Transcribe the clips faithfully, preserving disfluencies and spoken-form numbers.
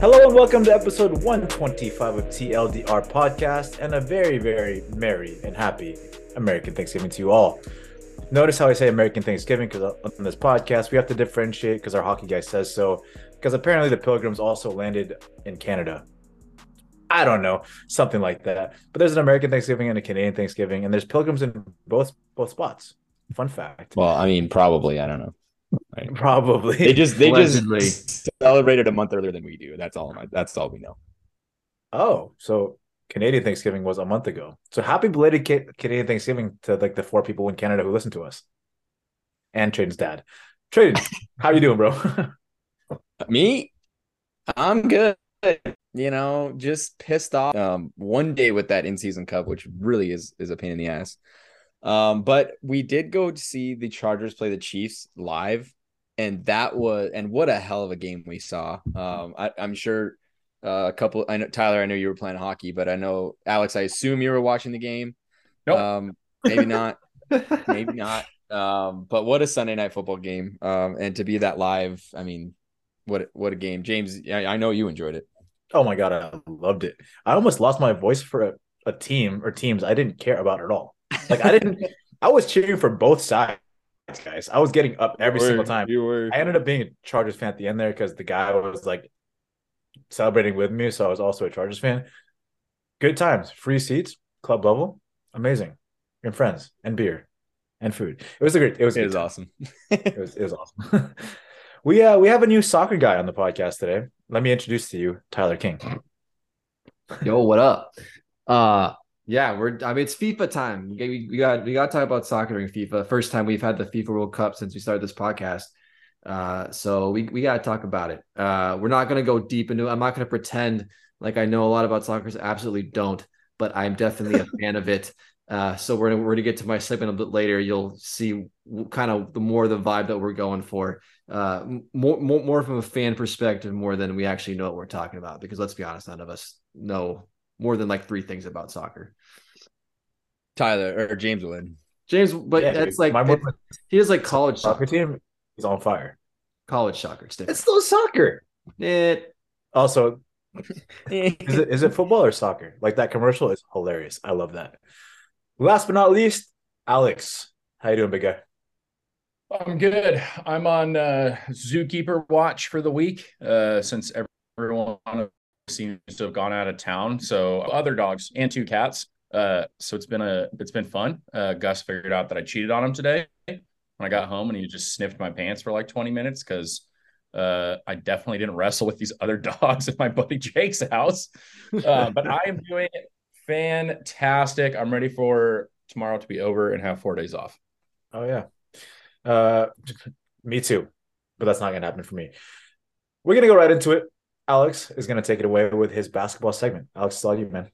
Hello and welcome to episode one twenty-five of T L D R Podcast, and a very, very merry and happy American Thanksgiving to you all. Notice how I say American Thanksgiving, because on this podcast, we have to differentiate because our hockey guy says so, because apparently the Pilgrims also landed in Canada. I don't know, something like that. But there's an American Thanksgiving and a Canadian Thanksgiving, and there's Pilgrims in both both spots. Fun fact. Well, I mean, probably. I don't know. Right. Probably they just they Allegedly. just celebrated a month earlier than we do. That's all. That's all we know. Oh, so Canadian Thanksgiving was a month ago. So happy belated ca- Canadian Thanksgiving to like the four people in Canada who listen to us, and Trayden's dad. Trayden, how you doing, bro? Me, I'm good. You know, just pissed off. Um, one day with that in-season cup, which really is is a pain in the ass. Um, but we did go to see the Chargers play the Chiefs live, and that was, and what a hell of a game we saw. Um, I, I'm sure uh, a couple, I know Tyler, I know you were playing hockey, but I know Alex, I assume you were watching the game. Nope. Um, maybe not, maybe not. Um, but what a Sunday night football game. Um, and to be that live, I mean, what, what a game. James, I, I know you enjoyed it. Oh my God. I loved it. I almost lost my voice for a, a team or teams I didn't care about at all. Like I didn't, I was cheering for both sides, guys. I was getting up every word, single time. I ended up being a Chargers fan at the end there because the guy was like celebrating with me, so I was also a Chargers fan. Good times, free seats, club level, amazing, and friends, and beer, and food. It was a great. It was. It was awesome. it was. It was awesome. we uh we have a new soccer guy on the podcast today. Let me introduce to you Tyler King. Yo, what up? Uh. Yeah, we're. I mean, it's FIFA time. We, we got we got to talk about soccer during FIFA. First time we've had the FIFA World Cup since we started this podcast. Uh, so we we got to talk about it. Uh, we're not going to go deep into it. I'm not going to pretend like I know a lot about soccer, because I absolutely don't. But I'm definitely a fan of it. Uh, so we're we're going to get to my segment a bit later. You'll see kind of the more the vibe that we're going for. Uh, more more more from a fan perspective, more than we actually know what we're talking about. Because let's be honest, none of us know more than like three things about soccer. Tyler or James would. James, but yeah, that's dude. like, it, he is like college soccer, soccer team. He's on fire. College soccer. It's, it's still soccer. It also, is it, is it football or soccer? Like that commercial is hilarious. I love that. Last but not least, Alex, how you doing, big guy? I'm good. I'm on uh, zookeeper watch for the week uh, since everyone seems to have gone out of town, so other dogs and two cats. Uh, so it's been a it's been fun. Uh, Gus figured out that I cheated on him today when I got home, and he just sniffed my pants for like twenty minutes because uh, I definitely didn't wrestle with these other dogs at my buddy Jake's house. Uh, but I am doing fantastic. I'm ready for tomorrow to be over and have four days off. Oh yeah, uh, me too. But that's not gonna happen for me. We're gonna go right into it. Alex is going to take it away with his basketball segment. Alex, it's all you, man.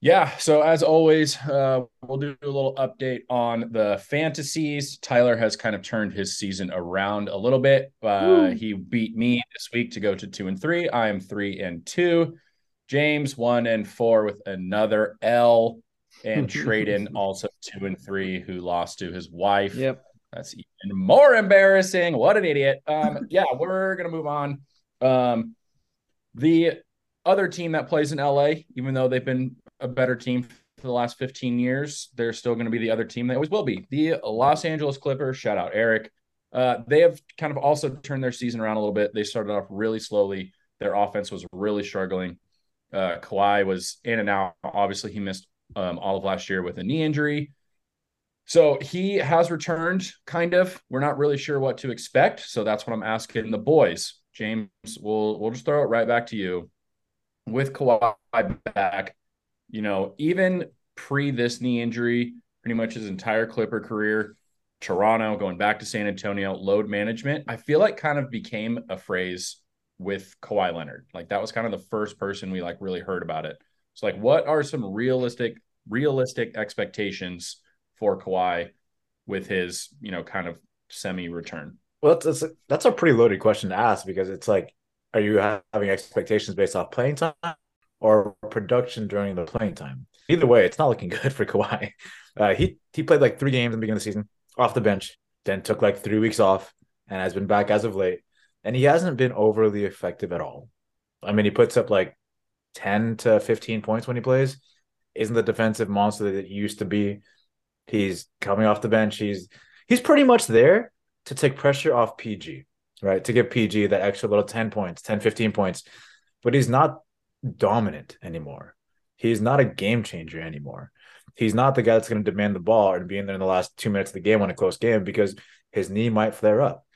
Yeah, so as always, uh, we'll do a little update on the fantasies. Tyler has kind of turned his season around a little bit. Uh, he beat me this week to go to two and three. I am three and two. James, one and four with another L. And Trayden, also two and three, who lost to his wife. Yep. That's even more embarrassing. What an idiot. Um, yeah, we're going to move on. Um, The other team that plays in L A, even though they've been a better team for the last fifteen years, they're still going to be the other team. They always will be. The Los Angeles Clippers, shout out Eric, uh, they have kind of also turned their season around a little bit. They started off really slowly. Their offense was really struggling. Uh, Kawhi was in and out. Obviously, he missed um, all of last year with a knee injury. So he has returned, kind of. We're not really sure what to expect, so that's what I'm asking the boys. James, we'll we'll just throw it right back to you. With Kawhi back, you know, even pre this knee injury, pretty much his entire Clipper career, Toronto, going back to San Antonio, load management, I feel like kind of became a phrase with Kawhi Leonard. Like that was kind of the first person we like really heard about it. So like, what are some realistic, realistic expectations for Kawhi with his, you know, kind of semi-return? Well, that's a, that's a pretty loaded question to ask, because it's like, are you having expectations based off playing time or production during the playing time? Either way, it's not looking good for Kawhi. Uh, he he played like three games in the beginning of the season off the bench, then took like three weeks off and has been back as of late. And he hasn't been overly effective at all. I mean, he puts up like ten to fifteen points when he plays. Isn't the defensive monster that he used to be. He's coming off the bench. He's he's pretty much there to take pressure off P G, right? To give P G that extra little ten points, ten, fifteen points. But he's not dominant anymore. He's not a game changer anymore. He's not the guy that's going to demand the ball and be in there in the last two minutes of the game on a close game because his knee might flare up.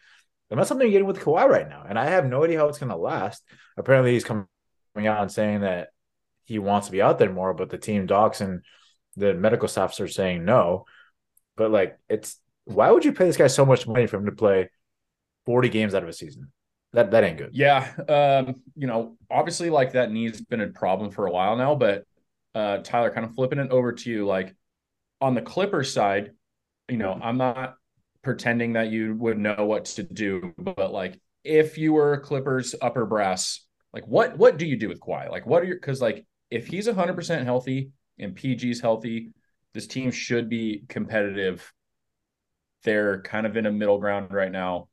And that's something you're getting with Kawhi right now. And I have no idea how it's going to last. Apparently he's coming out and saying that he wants to be out there more, but the team docs and the medical staffs are saying no. But like, it's, why would you pay this guy so much money for him to play forty games out of a season? That that ain't good. Yeah. Um, you know, obviously like that knee's been a problem for a while now, but uh, Tyler, kind of flipping it over to you, like on the Clippers side, you know, I'm not pretending that you would know what to do, but like if you were Clippers upper brass, like what, what do you do with Kawhi? Like what are your, cause like if he's a hundred percent healthy and P G's healthy, this team should be competitive. They're kind of in a middle ground right now.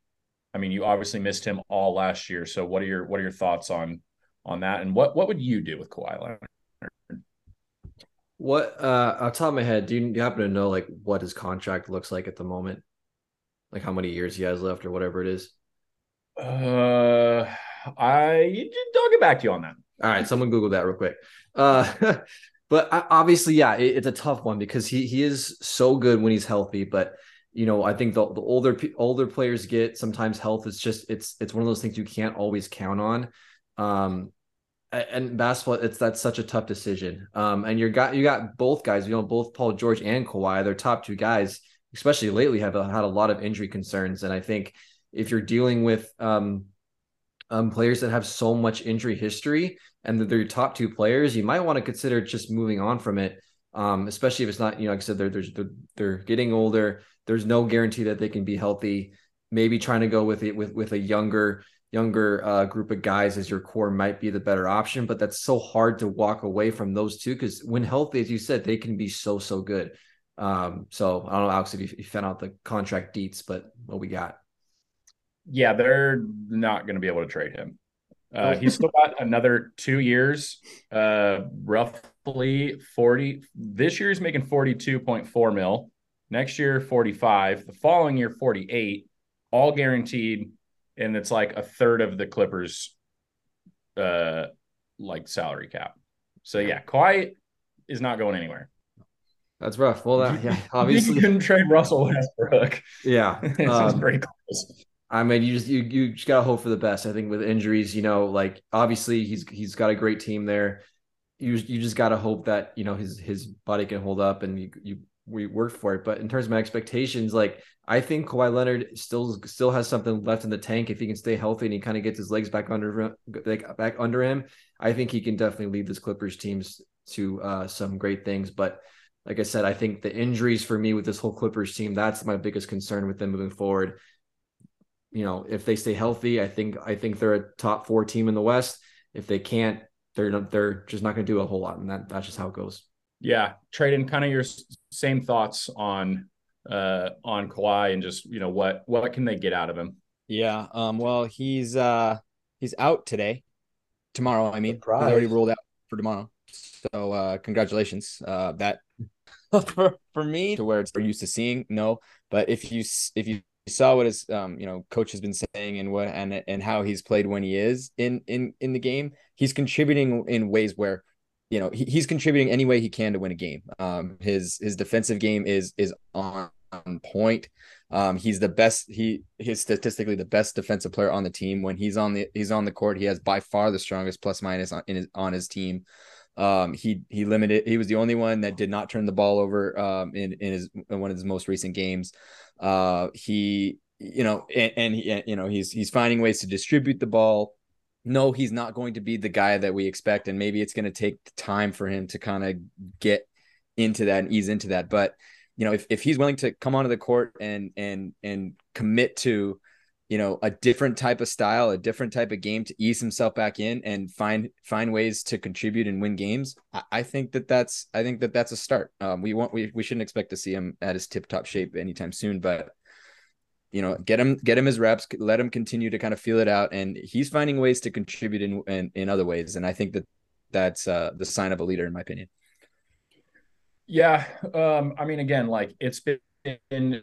I mean, you obviously missed him all last year. So what are your what are your thoughts on on that? And what what would you do with Kawhi Leonard? What uh, off the top of my head, do you, do you happen to know like what his contract looks like at the moment? Like how many years he has left or whatever it is? Uh, I I'll get back to you on that. All right, someone Google that real quick. Uh, but I, obviously, yeah, it, it's a tough one because he he is so good when he's healthy, but. You know, I think the, the older older players get, sometimes health is just it's it's one of those things you can't always count on. Um, and basketball, it's that's such a tough decision. Um, and you got you got both guys, you know, both Paul George and Kawhi, their top two guys, especially lately, have had a lot of injury concerns. And I think if you're dealing with um, um, players that have so much injury history and they're your top two players, you might want to consider just moving on from it. Um, especially if it's not, you know, like I said, they're, they're, they're getting older. There's no guarantee that they can be healthy. Maybe trying to go with it with, with a younger, younger uh, group of guys as your core might be the better option, but that's so hard to walk away from those two. Cause when healthy, as you said, they can be so, so good. Um, so I don't know, Alex, if you, you found out the contract deets, but what we got. Yeah. They're not going to be able to trade him. Uh, he's still got another two years, uh, roughly forty. This year he's making forty-two point four mil. Next year, forty-five. The following year, forty-eight. All guaranteed, and it's like a third of the Clippers, uh, like salary cap. So yeah, Kawhi is not going anywhere. That's rough. Well, that, yeah, obviously you couldn't trade Russell Westbrook. Yeah, it's um, pretty close. I mean, you just you you just gotta hope for the best. I think with injuries, you know, like obviously he's he's got a great team there. You you just gotta hope that you know his his body can hold up, and you you we worked for it. But in terms of my expectations, like I think Kawhi Leonard still still has something left in the tank if he can stay healthy and he kind of gets his legs back under like back under him. I think he can definitely lead this Clippers teams to uh, some great things, but. Like I said, I think the injuries for me with this whole Clippers team, that's my biggest concern with them moving forward. You know, if they stay healthy, I think I think they're a top four team in the West. If they can't, they're not, they're just not going to do a whole lot, and that that's just how it goes. Yeah, Trayden, kind of your same thoughts on uh, on Kawhi and just you know what what can they get out of him? Yeah, um, well he's uh, he's out today, tomorrow. I mean, Surprise. He's already ruled out for tomorrow. So uh, congratulations. Uh, that. For, for me to where it's we're used to seeing no but if you if you saw what his um you know coach has been saying and what and and how he's played when he is in in in the game, he's contributing in ways where you know he, he's contributing any way he can to win a game. um his his defensive game is is on point. um he's the best he he's statistically the best defensive player on the team. When he's on the he's on the court, he has by far the strongest plus minus on in his on his team. Um, he, he limited, he was the only one that did not turn the ball over, um, in, in his, in one of his most recent games. Uh, he, you know, and, and he, you know, he's, he's finding ways to distribute the ball. No, he's not going to be the guy that we expect. And maybe it's going to take time for him to kind of get into that and ease into that. But, you know, if, if he's willing to come onto the court and, and, and commit to, you know, a different type of style, a different type of game to ease himself back in and find, find ways to contribute and win games. I, I think that that's, I think that that's a start. Um, we won't, we, we shouldn't expect to see him at his tip top shape anytime soon, but you know, get him, get him his reps, let him continue to kind of feel it out. And he's finding ways to contribute in, in, in other ways. And I think that that's uh, the sign of a leader, in my opinion. Yeah. Um, I mean, again, like it's been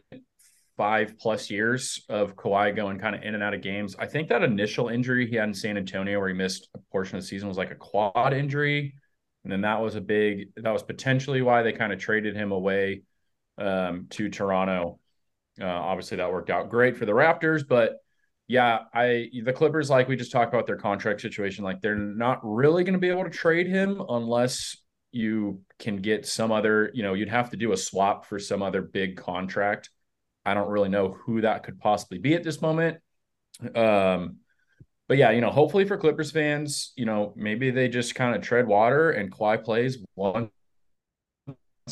five plus years of Kawhi going kind of in and out of games. I think that initial injury he had in San Antonio where he missed a portion of the season was like a quad injury. And then that was a big, that was potentially why they kind of traded him away um, to Toronto. Uh, obviously that worked out great for the Raptors, but yeah, I, the Clippers, like we just talked about their contract situation, like they're not really going to be able to trade him unless you can get some other, you know, you'd have to do a swap for some other big contract. I don't really know who that could possibly be at this moment. Um, but yeah, you know, hopefully for Clippers fans, you know, maybe they just kind of tread water and Kawhi plays once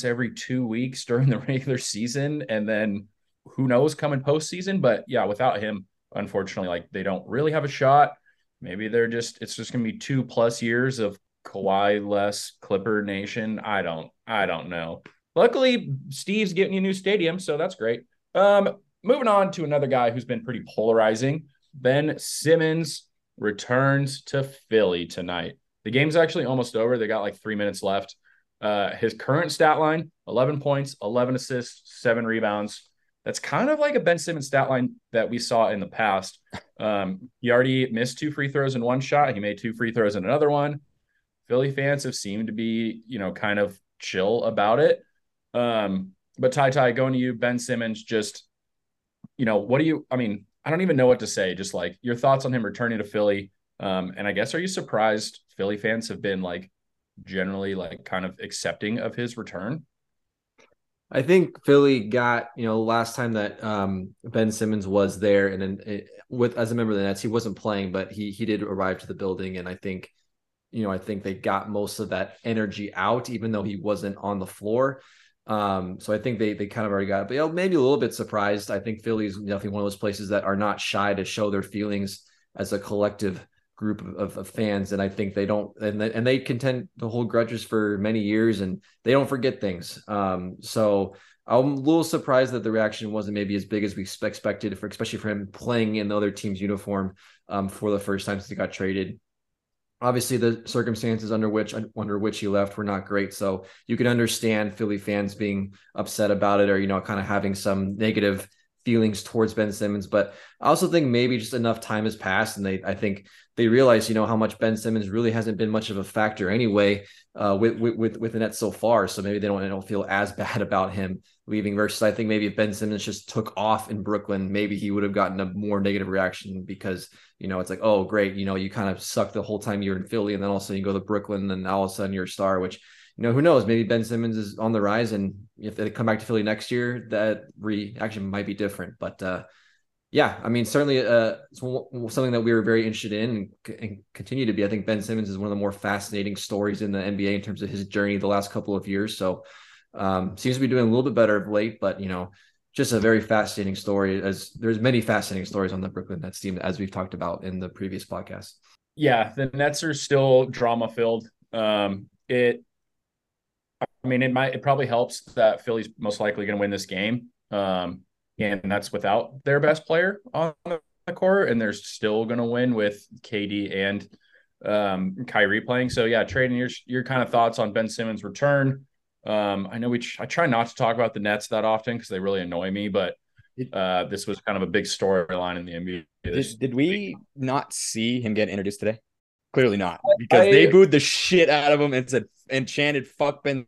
every two weeks during the regular season. And then who knows coming postseason, but yeah, without him, unfortunately, like they don't really have a shot. Maybe they're just, it's just going to be two plus years of Kawhi less Clipper nation. I don't, I don't know. Luckily Steve's getting a new stadium. So that's great. Um, moving on to another guy who's been pretty polarizing. Ben Simmons returns to Philly tonight. The game's actually almost over. They got like three minutes left. Uh, his current stat line, eleven points, eleven assists, seven rebounds. That's kind of like a Ben Simmons stat line that we saw in the past. Um, he already missed two free throws in one shot. He made two free throws in another one. Philly fans have seemed to be, you know, kind of chill about it. Um, But Ty Ty, going to you, Ben Simmons, just, you know, what do you, I mean, I don't even know what to say. Just like your thoughts on him returning to Philly. Um, and I guess, are you surprised Philly fans have been like generally like kind of accepting of his return? I think Philly got, you know, last time that um, Ben Simmons was there and then it, with, as a member of the Nets, he wasn't playing, but he, he did arrive to the building. And I think, you know, I think they got most of that energy out, even though he wasn't on the floor. Um, so I think they they kind of already got it, but you know, maybe a little bit surprised. I think Philly's definitely one of those places that are not shy to show their feelings as a collective group of, of, of fans. And I think they don't, and they, and they contend to hold grudges for many years and they don't forget things. Um, so I'm a little surprised that the reaction wasn't maybe as big as we expected for, especially for him playing in the other team's uniform, um, for the first time since he got traded. Obviously, the circumstances under which under which he left were not great, so you can understand Philly fans being upset about it, or you know, kind of having some negative feelings towards Ben Simmons. But I also think maybe just enough time has passed, and they I think they realize you know how much Ben Simmons really hasn't been much of a factor anyway uh, with with with the Nets so far. So maybe they don't they don't feel as bad about him leaving. Versus, I think maybe if Ben Simmons just took off in Brooklyn, maybe he would have gotten a more negative reaction because. You know, it's like, oh, great. You know, you kind of suck the whole time you're in Philly and then all of a sudden you go to Brooklyn and all of a sudden you're a star, which, you know, who knows? Maybe Ben Simmons is on the rise and if they come back to Philly next year, that reaction might be different. But uh, yeah, I mean, certainly uh, something that we were very interested in and, and continue to be. I think Ben Simmons is one of the more fascinating stories in the N B A in terms of his journey the last couple of years. So um, seems to be doing a little bit better of late, but, you know, just a very fascinating story as there's many fascinating stories on the Brooklyn Nets team, as we've talked about in the previous podcast. Yeah. The Nets are still drama filled. Um, it, I mean, it might, it probably helps that Philly's most likely going to win this game. Um, and that's without their best player on the court. And they're still going to win with K D and um, Kyrie playing. So yeah, Trayden, your, your kind of thoughts on Ben Simmons' return. Um, I know we, ch- I try not to talk about the Nets that often cause they really annoy me, but, uh, this was kind of a big storyline in the N B A. Did, did we not see him get introduced today? Clearly not because I, they booed the shit out of him and said, and chanted fuck Ben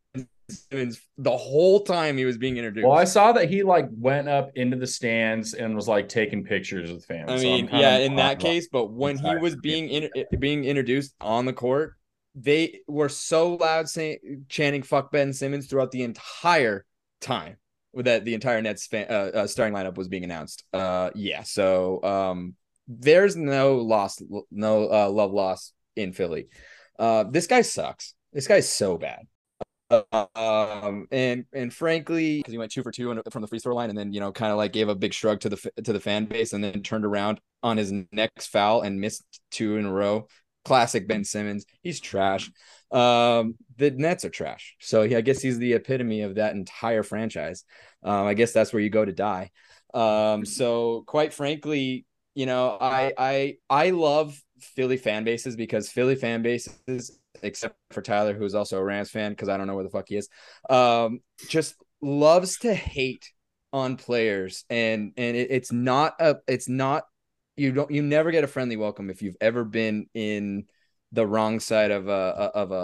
Simmons the whole time he was being introduced. Well, I saw that he like went up into the stands and was like taking pictures with fans. I mean, so yeah, in that case, but when he was being, in- being introduced on the court, they were so loud saying chanting "fuck Ben Simmons" throughout the entire time that the entire Nets fan, uh, uh, starting lineup was being announced. Uh, yeah, so um, there's no loss, no uh, love lost in Philly. Uh, this guy sucks. This guy's so bad. Uh, um, and and frankly, because he went two for two from the free throw line, and then you know kind of like gave a big shrug to the to the fan base, and then turned around on his next foul and missed two in a row. Classic Ben Simmons. He's trash. Um, the Nets are trash. So yeah, I guess he's the epitome of that entire franchise. Um, I guess that's where you go to die. Um, so quite frankly, you know, I, I, I love Philly fan bases, because Philly fan bases, except for Tyler, who's also a Rams fan, because I don't know where the fuck he is, um, just loves to hate on players. And, and it, it's not a, it's not, you don't, you never get a friendly welcome if you've ever been in the wrong side of a, of a,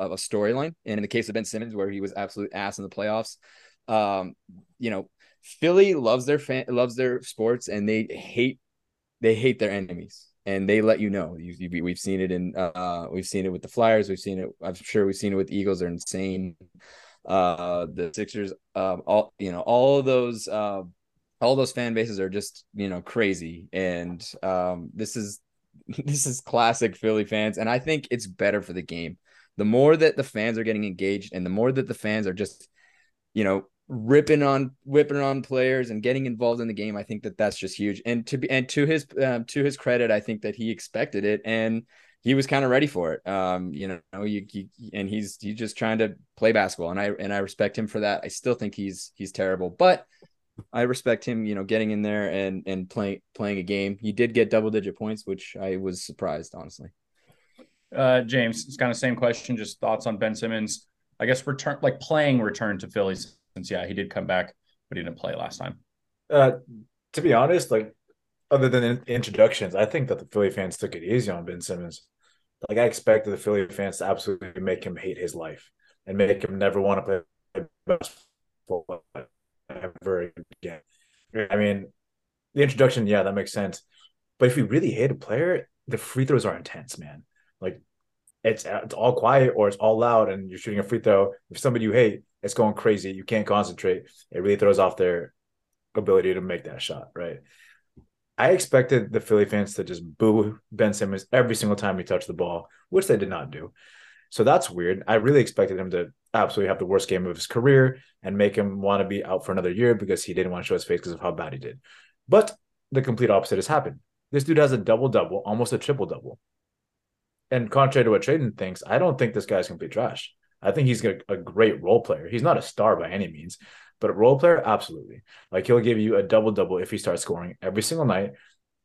of a storyline. And in the case of Ben Simmons, where he was absolute ass in the playoffs, um, you know, Philly loves their fan, loves their sports, and they hate, they hate their enemies, and they let you know. You, you, we've seen it in, uh, we've seen it with the Flyers. We've seen it. I'm sure we've seen it with the Eagles. They're insane. Uh, the Sixers. Uh, all you know, all of those, uh, all those fan bases are just, you know, crazy. And um, this is this is classic Philly fans, and I think it's better for the game. The more that the fans are getting engaged, and the more that the fans are just, you know, ripping on whipping on players and getting involved in the game, I think that that's just huge. And to be and to his um, to his credit, I think that he expected it, and he was kind of ready for it. Um, you know, you, you and he's he's just trying to play basketball, and I and I respect him for that. I still think he's he's terrible, but I respect him, you know, getting in there and and playing playing a game. He did get double digit points, which I was surprised, honestly. Uh, James, it's kind of same question, just thoughts on Ben Simmons. I guess return like playing return to Philly's. Since, yeah, he did come back, but he didn't play last time. Uh, to be honest, like, other than in- introductions, I think that the Philly fans took it easy on Ben Simmons. Like, I expected the Philly fans to absolutely make him hate his life and make him never want to play basketball ever again. I mean, the introduction, yeah, that makes sense. But if you really hate a player, the free throws are intense, man. Like, it's it's all quiet or it's all loud, and you're shooting a free throw. If somebody you hate, it's going crazy. You can't concentrate. It really throws off their ability to make that shot, right? I expected the Philly fans to just boo Ben Simmons every single time he touched the ball, which they did not do. So that's weird. I really expected him to absolutely have the worst game of his career and make him want to be out for another year because he didn't want to show his face because of how bad he did. But the complete opposite has happened. This dude has a double-double, almost a triple-double. And contrary to what Trayden thinks, I don't think this guy's complete trash. I think he's a, a great role player. He's not a star by any means, but a role player, absolutely. Like, he'll give you a double-double if he starts scoring every single night,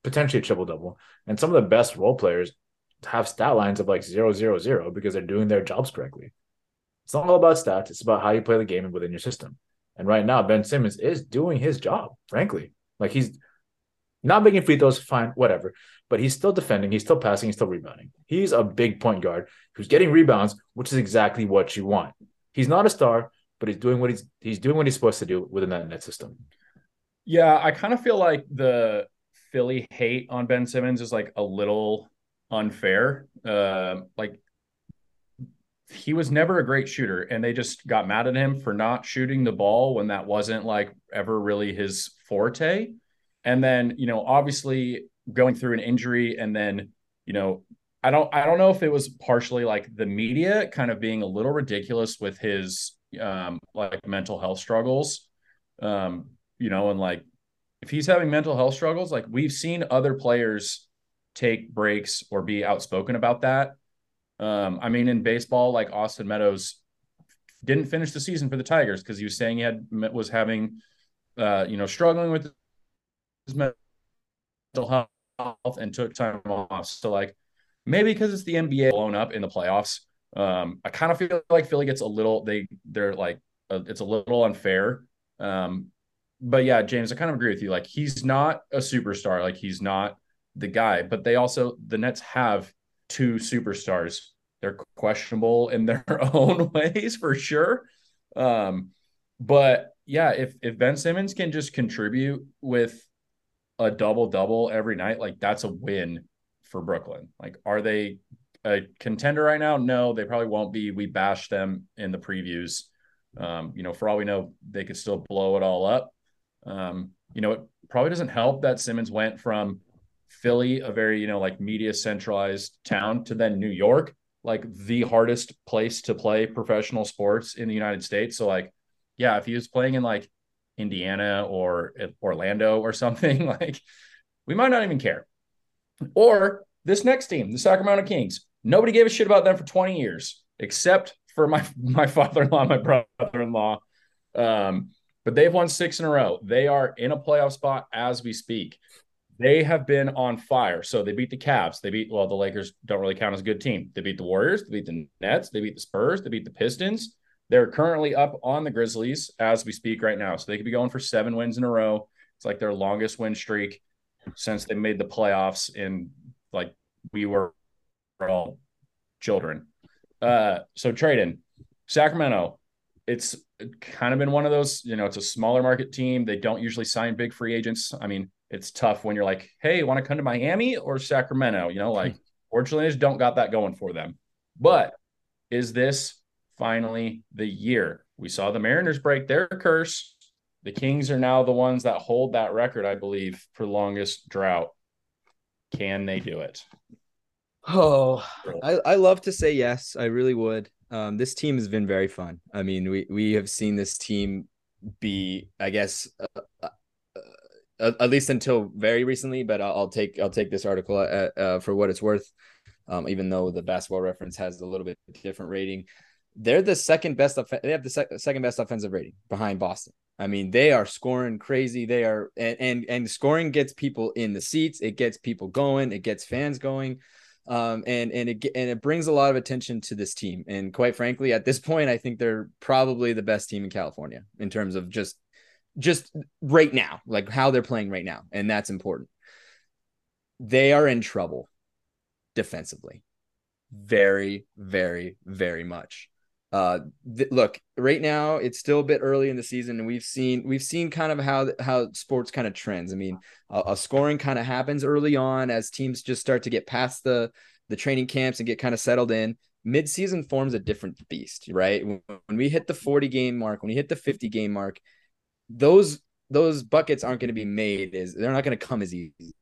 potentially a triple-double. And some of the best role players have stat lines of like zero, zero, zero because they're doing their jobs correctly. It's not all about stats. It's about how you play the game and within your system. And right now, Ben Simmons is doing his job, frankly. Like, he's not making free throws, fine, whatever. But he's still defending, he's still passing, he's still rebounding. He's a big point guard who's getting rebounds, which is exactly what you want. He's not a star, but he's doing what he's he's doing what he's supposed to do within that net system. Yeah, I kind of feel like the Philly hate on Ben Simmons is like a little unfair. Uh, like, he was never a great shooter, and they just got mad at him for not shooting the ball when that wasn't like ever really his forte. And then, you know, obviously going through an injury, and then, you know, I don't I don't know if it was partially like the media kind of being a little ridiculous with his um like mental health struggles, um you know, and like if he's having mental health struggles, like we've seen other players take breaks or be outspoken about that. um I mean, in baseball, like Austin Meadows didn't finish the season for the Tigers because he was saying he had was having uh you know struggling with his mental health and took time off. So like maybe because it's the N B A blown up in the playoffs, um I kind of feel like Philly gets a little they they're like uh, it's a little unfair. Um but yeah, James, I kind of agree with you. Like, he's not a superstar, like he's not the guy, but they also the Nets have two superstars. They're questionable in their own ways for sure. Um but yeah, if if Ben Simmons can just contribute with a double double every night, like that's a win for Brooklyn. Like, are they a contender right now? No, they probably won't be. We bashed them in the previews. Um, you know, for all we know, they could still blow it all up. Um, you know, it probably doesn't help that Simmons went from Philly, a very, you know, like media centralized town, to then New York, like the hardest place to play professional sports in the United States. So like, yeah, if he was playing in like Indiana or Orlando or something, like we might not even care. Or this next team, the Sacramento Kings, nobody gave a shit about them for twenty years except for my my father-in-law, my brother-in-law. Um but they've won six in a row. They are in a playoff spot as we speak. They have been on fire. So they beat the Cavs. They beat, well, the Lakers don't really count as a good team. They beat the Warriors. They beat the Nets. They beat the Spurs. They beat the Pistons. They're currently up on the Grizzlies as we speak right now. So they could be going for seven wins in a row. It's like their longest win streak since they made the playoffs in, like, we were all children. Uh, so Trayden, Sacramento, it's kind of been one of those, you know, it's a smaller market team. They don't usually sign big free agents. I mean, it's tough when you're like, hey, want to come to Miami or Sacramento? You know, like, fortunately, they just don't got that going for them. But is this finally the year? We saw the Mariners break their curse. The Kings are now the ones that hold that record, I believe, for longest drought. Can they do it? Oh, I, I love to say yes. I really would. Um, this team has been very fun. I mean, we, we have seen this team be, I guess, uh, uh, uh, at least until very recently, but I'll, I'll take I'll take this article uh, uh, for what it's worth, um, even though the Basketball Reference has a little bit different rating. They're the second best. Off- they have the sec- second best offensive rating behind Boston. I mean, they are scoring crazy. They are and, and and scoring gets people in the seats. It gets people going. It gets fans going. Um, and, and it, and it brings a lot of attention to this team. And quite frankly, at this point, I think they're probably the best team in California in terms of just, just right now, like how they're playing right now. And that's important. They are in trouble defensively. Very, very, very much. Uh, th- look, right now it's still a bit early in the season, and we've seen we've seen kind of how how sports kind of trends. I mean, a, a scoring kind of happens early on as teams just start to get past the the training camps and get kind of settled in. Mid-season forms a different beast, right? When, when we hit the forty game mark, when we hit the fifty game mark, those those buckets aren't going to be made. Is they're not going to come as easy.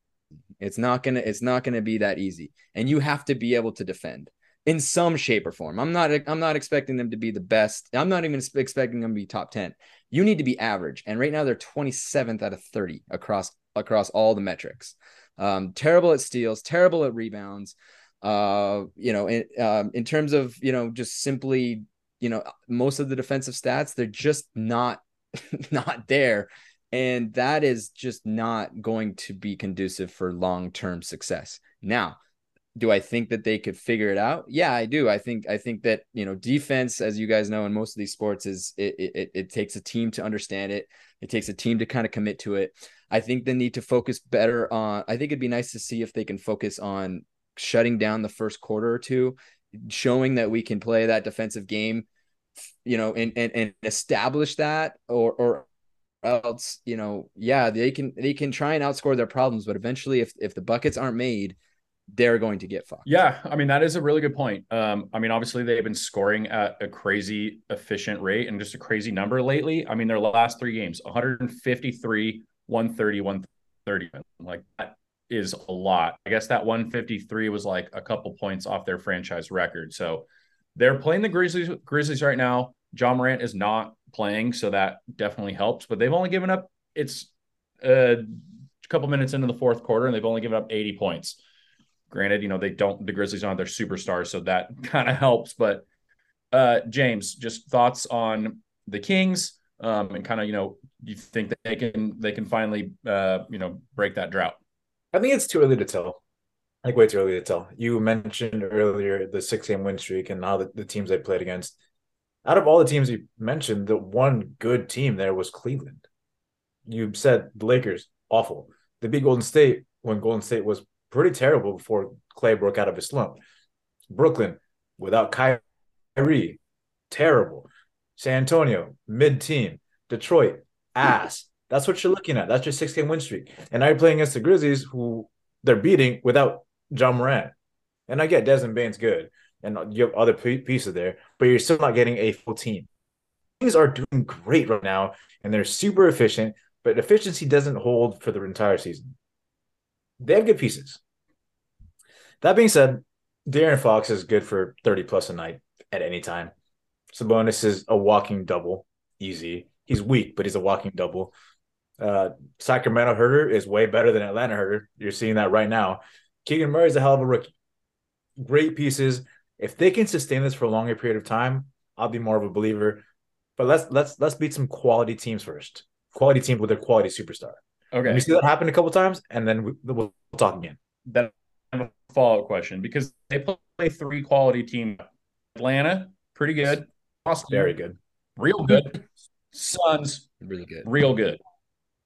It's not gonna it's not gonna be that easy, and you have to be able to defend in some shape or form. I'm not I'm not expecting them to be the best. I'm not even expecting them to be top ten. You need to be average. And right now they're twenty-seventh out of thirty across across all the metrics. Um, terrible at steals, terrible at rebounds. Uh, you know, in, um, in terms of, you know, just simply, you know, most of the defensive stats, they're just not not there. And that is just not going to be conducive for long-term success. Now, do I think that they could figure it out? Yeah, I do. I think I think that, you know, defense, as you guys know, in most of these sports, is it it, it takes a team to understand it. It takes a team to kind of commit to it. I think they need to focus better on, I think it'd be nice to see if they can focus on shutting down the first quarter or two, showing that we can play that defensive game, you know, and and, and establish that, or or else, you know, yeah, they can they can try and outscore their problems, but eventually if if the buckets aren't made, they're going to get fucked. Yeah, I mean, that is a really good point. Um, I mean, obviously, they've been scoring at a crazy efficient rate and just a crazy number lately. I mean, their last three games, one fifty-three, one thirty, one thirty. Like, that is a lot. I guess that one fifty-three was like a couple points off their franchise record. So they're playing the Grizzlies, Grizzlies right now. John Morant is not playing, so that definitely helps. But they've only given up, it's a couple minutes into the fourth quarter, and they've only given up eighty points. Granted, you know, they don't, the Grizzlies don't have their superstars, so that kind of helps. But uh, James, just thoughts on the Kings, um, and kind of, you know, you think that they can they can finally, uh, you know, break that drought? I think it's too early to tell. Like, way too early to tell. You mentioned earlier the six-game win streak and how the, the teams they played against. Out of all the teams you mentioned, the one good team there was Cleveland. You said the Lakers, awful. They beat Golden State when Golden State was pretty terrible before Clay broke out of his slump. Brooklyn, without Kyrie, terrible. San Antonio, mid-team. Detroit, ass. That's what you're looking at. That's your six-game win streak. And now you're playing against the Grizzlies, who they're beating without John Morant. And I get Desmond Bane's good, and you have other pieces there, but you're still not getting a full team. Things are doing great right now, and they're super efficient, but efficiency doesn't hold for the entire season. They have good pieces. That being said, De'Aaron Fox is good for thirty plus a night at any time. Sabonis is a walking double, easy. He's weak, but he's a walking double. Uh, Sacramento Herder is way better than Atlanta Herder. You're seeing that right now. Keegan Murray is a hell of a rookie. Great pieces. If they can sustain this for a longer period of time, I'll be more of a believer. But let's let's let's beat some quality teams first. Quality teams with their quality superstar. Okay. And we see that happen a couple times, and then we, we'll talk again. Then I have a follow-up question, because they play three quality teams. Atlanta, pretty good. Austin, very good. Real good. Suns, really good. Real good.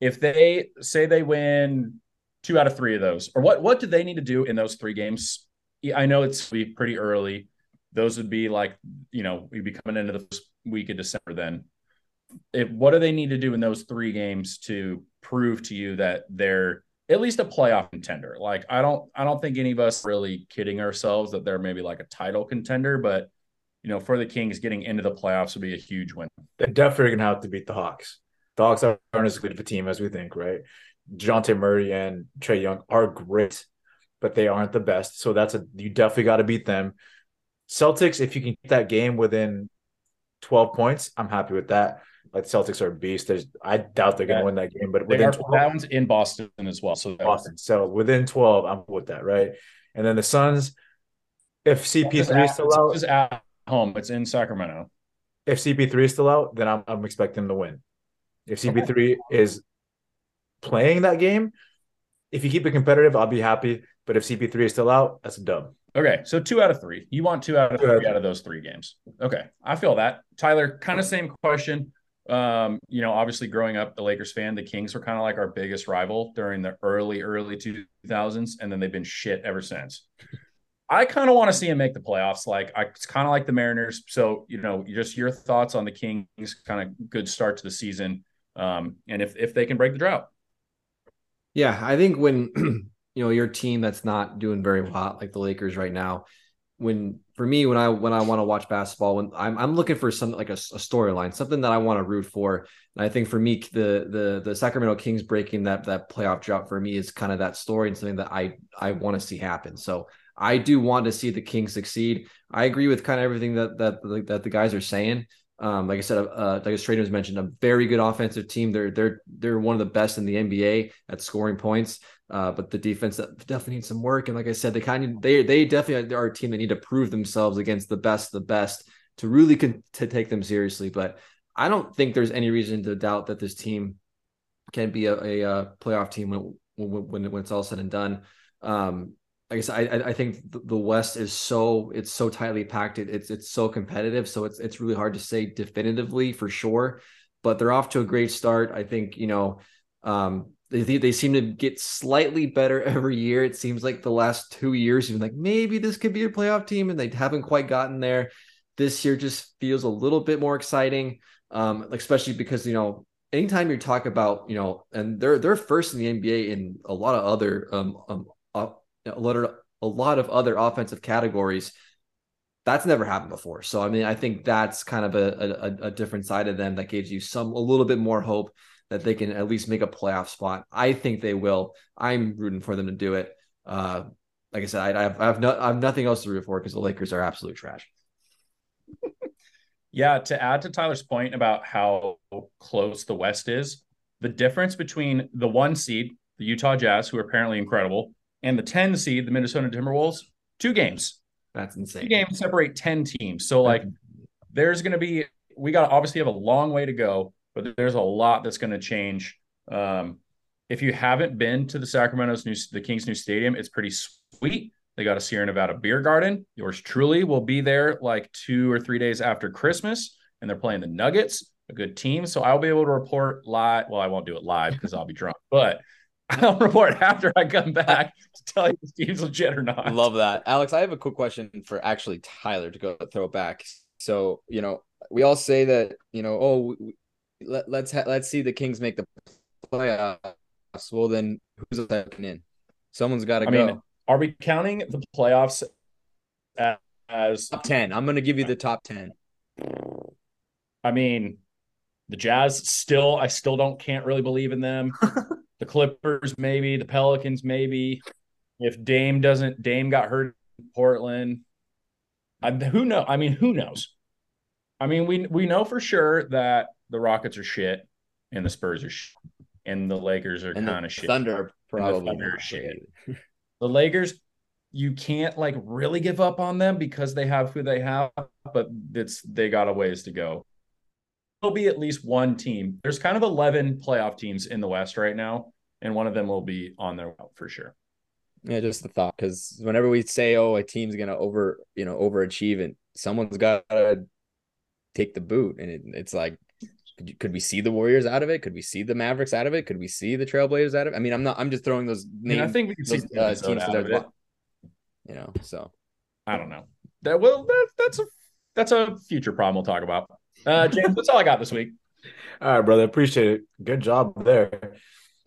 If they say they win two out of three of those, or what, what do they need to do in those three games? I know it's be pretty early. Those would be like, you know, we'd be coming into the week of December then. If, what do they need to do in those three games to prove to you that they're at least a playoff contender? Like, I don't, I don't think any of us really kidding ourselves that they're maybe like a title contender, but, you know, for the Kings, getting into the playoffs would be a huge win. They're definitely going to have to beat the Hawks. The Hawks aren't as good of a team as we think, right? DeJounte Murray and Trae Young are great, but they aren't the best. So that's a you definitely got to beat them. Celtics, if you can get that game within twelve points, I'm happy with that. Like, Celtics are a beast. There's, I doubt they're going to win that game, but within twelve, that one's in Boston as well. So Boston, so within twelve, I'm with that, right? And then the Suns, if C P three is still out, it's at home. It's in Sacramento. If C P three is still out, then I'm, I'm expecting them to win. If C P three is playing that game, if you keep it competitive, I'll be happy. But if C P three is still out, that's a dub. Okay, so two out of three. You want two out of three out of those three games. Okay, I feel that. Tyler, kind of same question. Um, you know, obviously growing up, the Lakers fan, the Kings were kind of like our biggest rival during the early, early two thousands, and then they've been shit ever since. I kind of want to see him make the playoffs. Like, I, it's kind of like the Mariners. So, you know, just your thoughts on the Kings, kind of good start to the season. Um, and if, if they can break the drought. Yeah, I think when, you know, your team that's not doing very well, like the Lakers right now, when, for me, when I, when I want to watch basketball, when I'm, I'm looking for something like a, a storyline, something that I want to root for. And I think for me, the, the, the Sacramento Kings breaking that, that playoff drought for me is kind of that story and something that I, I want to see happen. So I do want to see the Kings succeed. I agree with kind of everything that, that, that the guys are saying. Um, like I said, uh, like Trayden was mentioned, a very good offensive team. They're they're they're one of the best in the N B A at scoring points. Uh, but the defense definitely needs some work. And like I said, they kind of they they definitely are a team that need to prove themselves against the best, the best to really con- to take them seriously. But I don't think there's any reason to doubt that this team can be a, a, a playoff team when, when when it's all said and done. Um, Like I said, I I think the West is so it's so tightly packed. It, it's it's so competitive. So it's it's really hard to say definitively for sure. But they're off to a great start. I think, you know, um, they they seem to get slightly better every year. It seems like the last two years, you've been like, maybe this could be a playoff team, and they haven't quite gotten there. This year just feels a little bit more exciting, um, especially because, you know, anytime you talk about, you know, and they're they're first in the N B A in a lot of other um um. Up, A lot, of, a lot of other offensive categories. That's never happened before. So, I mean, I think that's kind of a, a, a different side of them that gives you some a little bit more hope that they can at least make a playoff spot. I think they will. I'm rooting for them to do it. Uh, like I said, I, I, have, I, have no, I have nothing else to root for because the Lakers are absolute trash. Yeah, to add to Tyler's point about how close the West is, the difference between the one seed, the Utah Jazz, who are apparently incredible, and the ten seed, the Minnesota Timberwolves, two games. That's insane. Two games separate ten teams. So, like, there's going to be – we got to obviously have a long way to go, but there's a lot that's going to change. Um, if you haven't been to the Sacramento's new – the Kings' new stadium, it's pretty sweet. They got a Sierra Nevada beer garden. Yours truly will be there, like, two or three days after Christmas, and they're playing the Nuggets, a good team. So I'll be able to report live – well, I won't do it live because I'll be drunk, but – I'll report after I come back to tell you if the team's legit or not. Love that. Alex, I have a quick question for actually Tyler to go throw back. So, you know, we all say that, you know, oh, we, let, let's ha- let's see the Kings make the playoffs. Well, then who's stepping in? Someone's got to go. Mean, are we counting the playoffs as top ten? I'm going to give you the top ten. I mean, the Jazz still, I still don't, can't really believe in them. The Clippers, maybe. The Pelicans, maybe. If Dame doesn't, Dame got hurt in Portland. I, who know? I mean, who knows? I mean, we we know for sure that the Rockets are shit, and the Spurs are shit, and the Lakers are kind of shit. Thunder probably. The Thunder are shit. The Lakers, you can't like really give up on them because they have who they have, but it's they got a ways to go. There'll be at least one team. There's kind of eleven playoff teams in the West right now, and one of them will be on their way out for sure. Yeah, just the thought, because whenever we say, oh, a team's going to over, you know, overachieve, and someone's got to take the boot. And it, it's like, could, you, could we see the Warriors out of it? Could we see the Mavericks out of it? Could we see the Trailblazers out of it? I mean, I'm not, I'm just throwing those names. I mean, I think we could those, see uh, teams out of it. You know, so I don't know. That will, that, that's a, that's a future problem we'll talk about. Uh, James, that's all I got this week. All right, brother. Appreciate it. Good job there.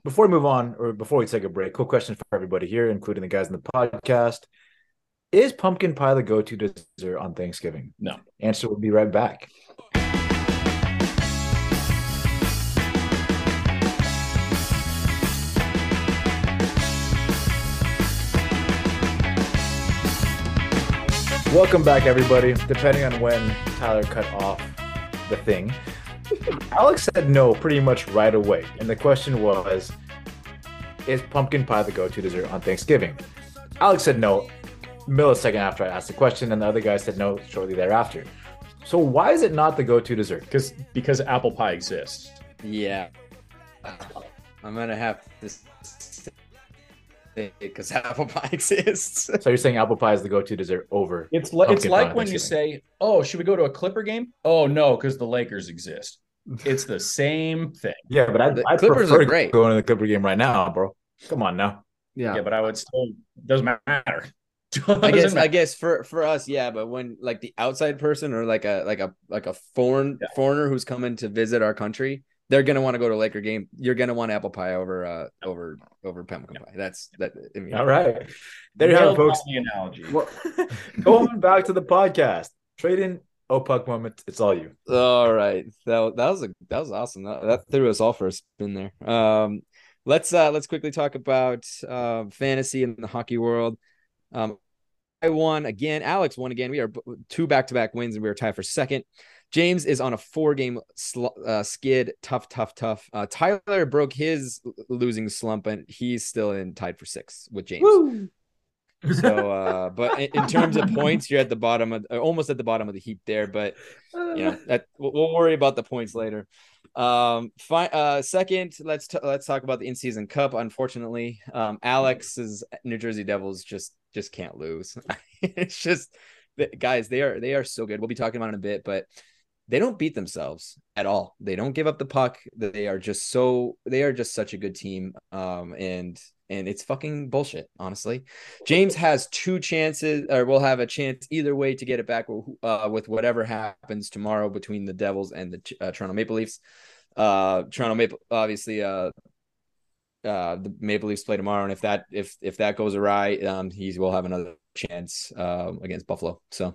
Before we move on, or before we take a break, cool question for everybody here, including the guys in the podcast. Is pumpkin pie the go-to dessert on Thanksgiving? No. Answer will be right back. Welcome back, everybody. Depending on when Tyler cut off the thing, Alex said no pretty much right away. And the question was, is pumpkin pie the go-to dessert on Thanksgiving? Alex said no millisecond after I asked the question, and the other guy said no shortly thereafter. So why is it not the go-to dessert? Because because apple pie exists. Yeah. I'm going to have to say because apple pie exists. So you're saying apple pie is the go-to dessert over It's, li- it's like when you say, oh, should we go to a Clipper game? Oh, no, because the Lakers exist. It's the same thing. Yeah, but I, I Clippers are great. Going to the Clipper game right now, bro. Come on now. Yeah, yeah, but I would still – doesn't matter. I guess I guess for, for us, yeah, but when like the outside person or like a like a like a foreign yeah. foreigner who's coming to visit our country, they're gonna want to go to a Laker game. You're gonna want apple pie over uh over over pumpkin yeah. pie. That's that. I mean, all right, there you have it, folks. The analogy. Well, going back to the podcast, Trayden, oh puck moment. It's all you. All right, that that was a that was awesome. That, that threw us all for a spin there. Um, let's uh let's quickly talk about uh, fantasy in the hockey world. Um, I won again. Alex won again. We are two back-to-back wins, and we are tied for second. James is on a four-game sl- uh, skid. Tough, tough, tough. Uh, Tyler broke his losing slump, and he's still in tied for sixth with James. Woo! So, uh, but in, in terms of points, you're at the bottom of, almost at the bottom of the heap there. But you know, that, we'll, we'll worry about the points later. Um, fi- uh, second, let's t- let's talk about the in-season cup. Unfortunately, um, Alex's New Jersey Devils just. Just can't lose. It's just, guys, they are they are so good. We'll be talking about it in a bit, but they don't beat themselves at all. They don't give up the puck. They are just so they are just such a good team. Um, and and it's fucking bullshit, honestly. James has two chances, or we'll have a chance either way to get it back uh, with whatever happens tomorrow between the Devils and the uh, Toronto Maple Leafs. Uh, Toronto Maple, obviously. Uh, Uh, the Maple Leafs play tomorrow, and if that if if that goes awry, um, he will have another chance uh, against Buffalo. So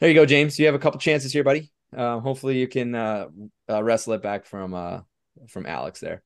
there you go, James. You have a couple chances here, buddy. Uh, hopefully you can uh, uh, wrestle it back from uh, from Alex there.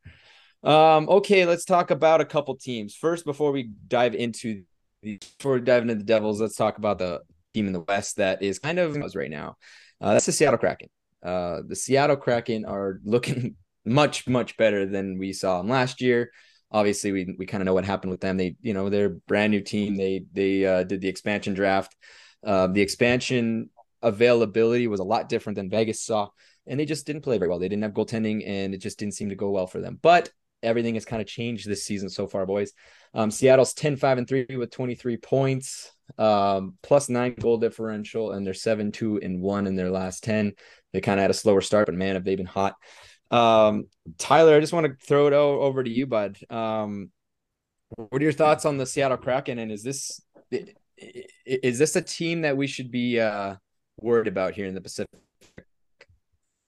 Um, okay, let's talk about a couple teams first before we dive into the before we dive into the Devils. Let's talk about the team in the West that is kind of right now. Uh, that's the Seattle Kraken. Uh, the Seattle Kraken are looking much, much better than we saw them last year. Obviously, we we kind of know what happened with them. They, you know, they're a brand new team. They they uh, did the expansion draft. Uh, the expansion availability was a lot different than Vegas saw, and they just didn't play very well. They didn't have goaltending, and it just didn't seem to go well for them. But everything has kind of changed this season so far, boys. Um, Seattle's ten, five, and three with twenty-three points, um, plus nine goal differential, and they're seven, two, and one in their last ten. They kind of had a slower start, but man, have they been hot. Um, Tyler, I just want to throw it over to you, bud. Um, what are your thoughts on the Seattle Kraken? And is this, is this a team that we should be, uh, worried about here in the Pacific?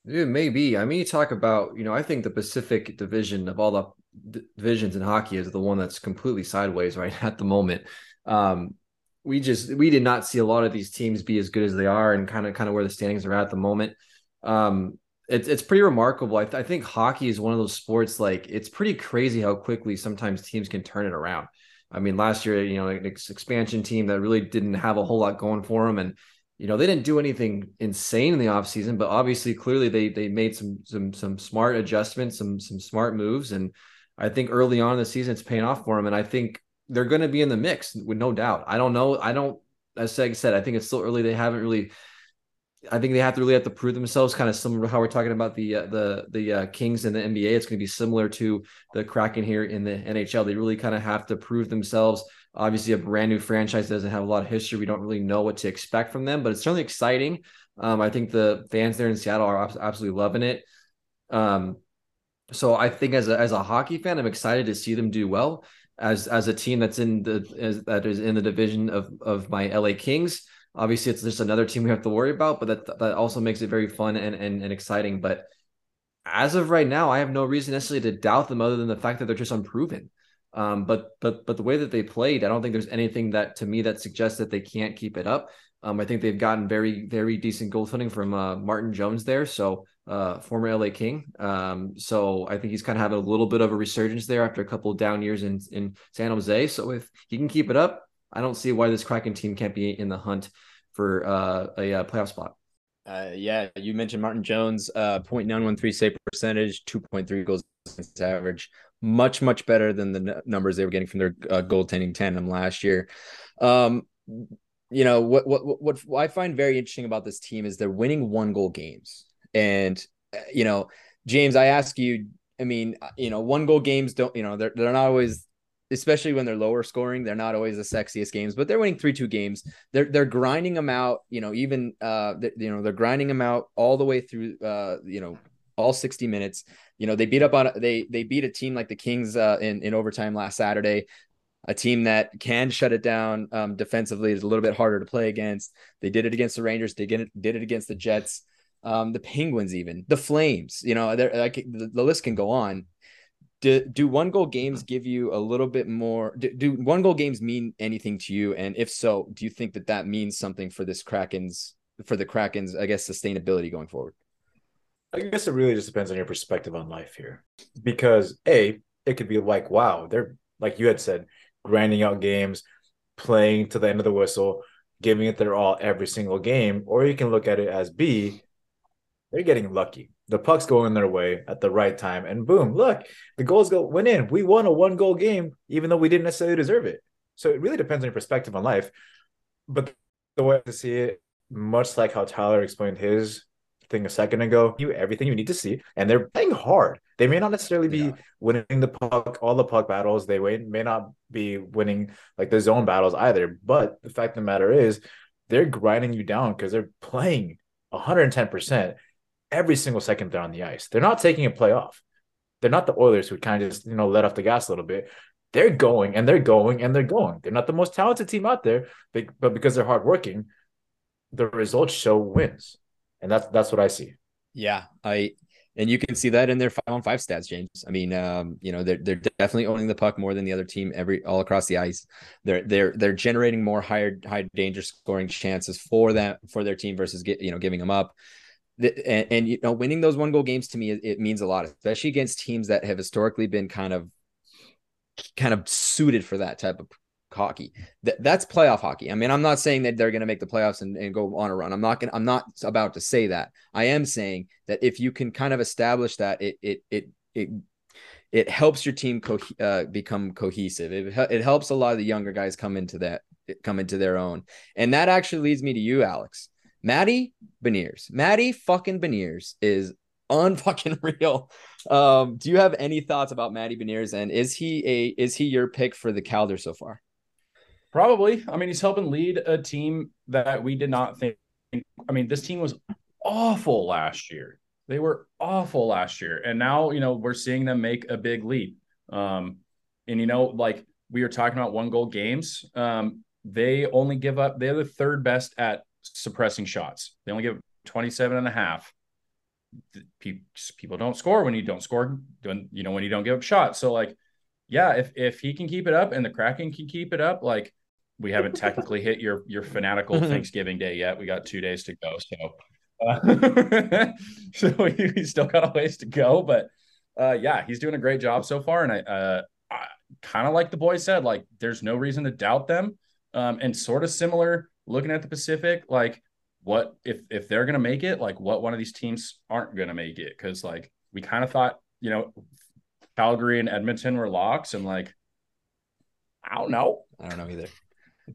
It may be. I mean, you talk about, you know, I think the Pacific division of all the d- divisions in hockey is the one that's completely sideways right at the moment. Um, we just, we did not see a lot of these teams be as good as they are and kind of, kind of where the standings are at the moment. Um, It's it's pretty remarkable. I, th- I think hockey is one of those sports, like, it's pretty crazy how quickly sometimes teams can turn it around. I mean, last year, you know, an ex- expansion team that really didn't have a whole lot going for them. And, you know, they didn't do anything insane in the offseason, but obviously, clearly, they they made some some some smart adjustments, some some smart moves. And I think early on in the season, it's paying off for them. And I think they're going to be in the mix, with no doubt. I don't know. I don't, as Seg said, I think it's still early. They haven't really I think they have to really have to prove themselves, kind of similar to how we're talking about the uh, the the uh, Kings in the N B A. It's going to be similar to the Kraken here in the N H L. They really kind of have to prove themselves. Obviously, a brand new franchise doesn't have a lot of history. We don't really know what to expect from them, but it's certainly exciting. Um, I think the fans there in Seattle are absolutely loving it. Um, so I think as a as a hockey fan, I'm excited to see them do well as as a team that's in the as, that is in the division of of my L A Kings. Obviously, it's just another team we have to worry about, but that that also makes it very fun and, and, and exciting. But as of right now, I have no reason necessarily to doubt them other than the fact that they're just unproven. Um, but but but the way that they played, I don't think there's anything that to me that suggests that they can't keep it up. Um, I think they've gotten very, very decent goaltending from uh, Martin Jones there, so uh, former L A King. Um, so I think he's kind of having a little bit of a resurgence there after a couple of down years in, in San Jose. So if he can keep it up, I don't see why this Kraken team can't be in the hunt for uh, a, a playoff spot. Uh, yeah, you mentioned Martin Jones, uh, point nine one three save percentage, two point three goals against average. Much, much better than the n- numbers they were getting from their uh, goaltending tandem last year. Um, you know, what, what, what, what I find very interesting about this team is they're winning one-goal games. And, you know, James, I ask you, I mean, you know, one-goal games don't, you know, they're they're not always – especially when they're lower scoring, they're not always the sexiest games, but they're winning three two games. They're they're grinding them out, you know, even, uh, th- you know, they're grinding them out all the way through, uh, you know, all sixty minutes. You know, they beat up on, they they beat a team like the Kings uh, in, in overtime last Saturday, a team that can shut it down um, defensively, is a little bit harder to play against. They did it against the Rangers, they did it, did it against the Jets, um, the Penguins even, the Flames, you know, like the, the list can go on. Do, do one goal games give you a little bit more? Do, do one goal games mean anything to you? And if so, do you think that that means something for this Kraken's for the Kraken's, I guess, sustainability going forward? I guess it really just depends on your perspective on life here, because a it could be like, wow, they're, like you had said, grinding out games, playing to the end of the whistle, giving it their all every single game. Or you can look at it as b, they're getting lucky. The puck's going their way at the right time, and boom, look, the goals go went in. We won a one-goal game, even though we didn't necessarily deserve it. So it really depends on your perspective on life. But the way to see it, much like how Tyler explained his thing a second ago, you everything you need to see, and they're playing hard. They may not necessarily be yeah. winning the puck, all the puck battles. They may not be winning like the zone battles either. But the fact of the matter is, they're grinding you down because they're playing one hundred ten percent. Every single second they're on the ice. They're not taking a play off. They're not the Oilers who kind of just, you know, let off the gas a little bit. They're going and they're going and they're going. They're not the most talented team out there, but because they're hardworking, the results show wins. And that's that's what I see. Yeah, I and you can see that in their five-on-five stats, James. I mean, um, you know, they're they're definitely owning the puck more than the other team every all across the ice. They're they're they're generating more higher high danger scoring chances for that for their team versus get, you know giving them up. And, and, you know, winning those one goal games to me, it, it means a lot, especially against teams that have historically been kind of, kind of suited for that type of hockey. That, that's playoff hockey. I mean, I'm not saying that they're going to make the playoffs and, and go on a run. I'm not going to, I'm not about to say that. I am saying that if you can kind of establish that, it, it, it, it, it helps your team co- uh, become cohesive. It, it helps a lot of the younger guys come into that, come into their own. And that actually leads me to you, Alex. Maddie Beniers. Maddie fucking Beniers is unfucking real. Um, do you have any thoughts about Maddie Beniers, and is he a is he your pick for the Calder so far? Probably. I mean, he's helping lead a team that we did not think. I mean, this team was awful last year. They were awful last year, and now you know we're seeing them make a big leap. Um, and you know, like we were talking about one goal games. Um, they only give up. They're the third best at suppressing shots. They only give twenty-seven and a half. People don't score when you don't score, you know, when you don't give up shots. So like, yeah, if if he can keep it up and the Kraken can keep it up, like we haven't technically hit your your fanatical Thanksgiving Day yet. We got two days to go. So, uh, so we, we still got a ways to go, but uh, yeah, he's doing a great job so far. And I, uh, I kind of like the boys said, like there's no reason to doubt them. Um, and sort of similar, looking at the Pacific, like what if if they're going to make it, like what one of these teams aren't going to make it? Because like we kind of thought, you know, Calgary and Edmonton were locks, and like I don't know. I don't know either.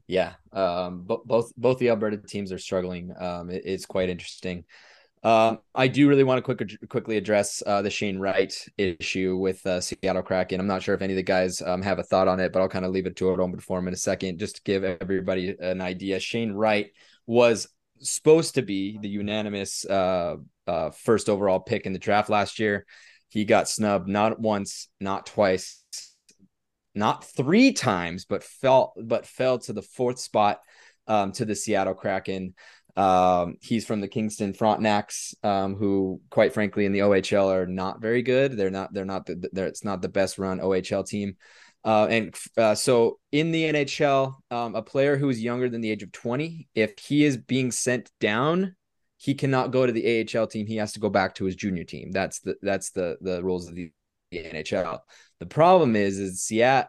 yeah, um, but both both the Alberta teams are struggling. Um, it, it's quite interesting. Um, I do really want to quick, quickly address uh, the Shane Wright issue with uh, Seattle Kraken. I'm not sure if any of the guys um, have a thought on it, but I'll kind of leave it to Odom for him in a second, just to give everybody an idea. Shane Wright was supposed to be the unanimous uh, uh, first overall pick in the draft last year. He got snubbed not once, not twice, not three times, but fell, but fell to the fourth spot um, to the Seattle Kraken. Um, he's from the Kingston Frontenacs, um, who quite frankly in the O H L are not very good. They're not, they're not, the, they're, it's not the best run O H L team. Uh, and, uh, so in the N H L, um, a player who is younger than the age of twenty, if he is being sent down, he cannot go to the A H L team. He has to go back to his junior team. That's the, that's the, the rules of the N H L. The problem is, is Seattle,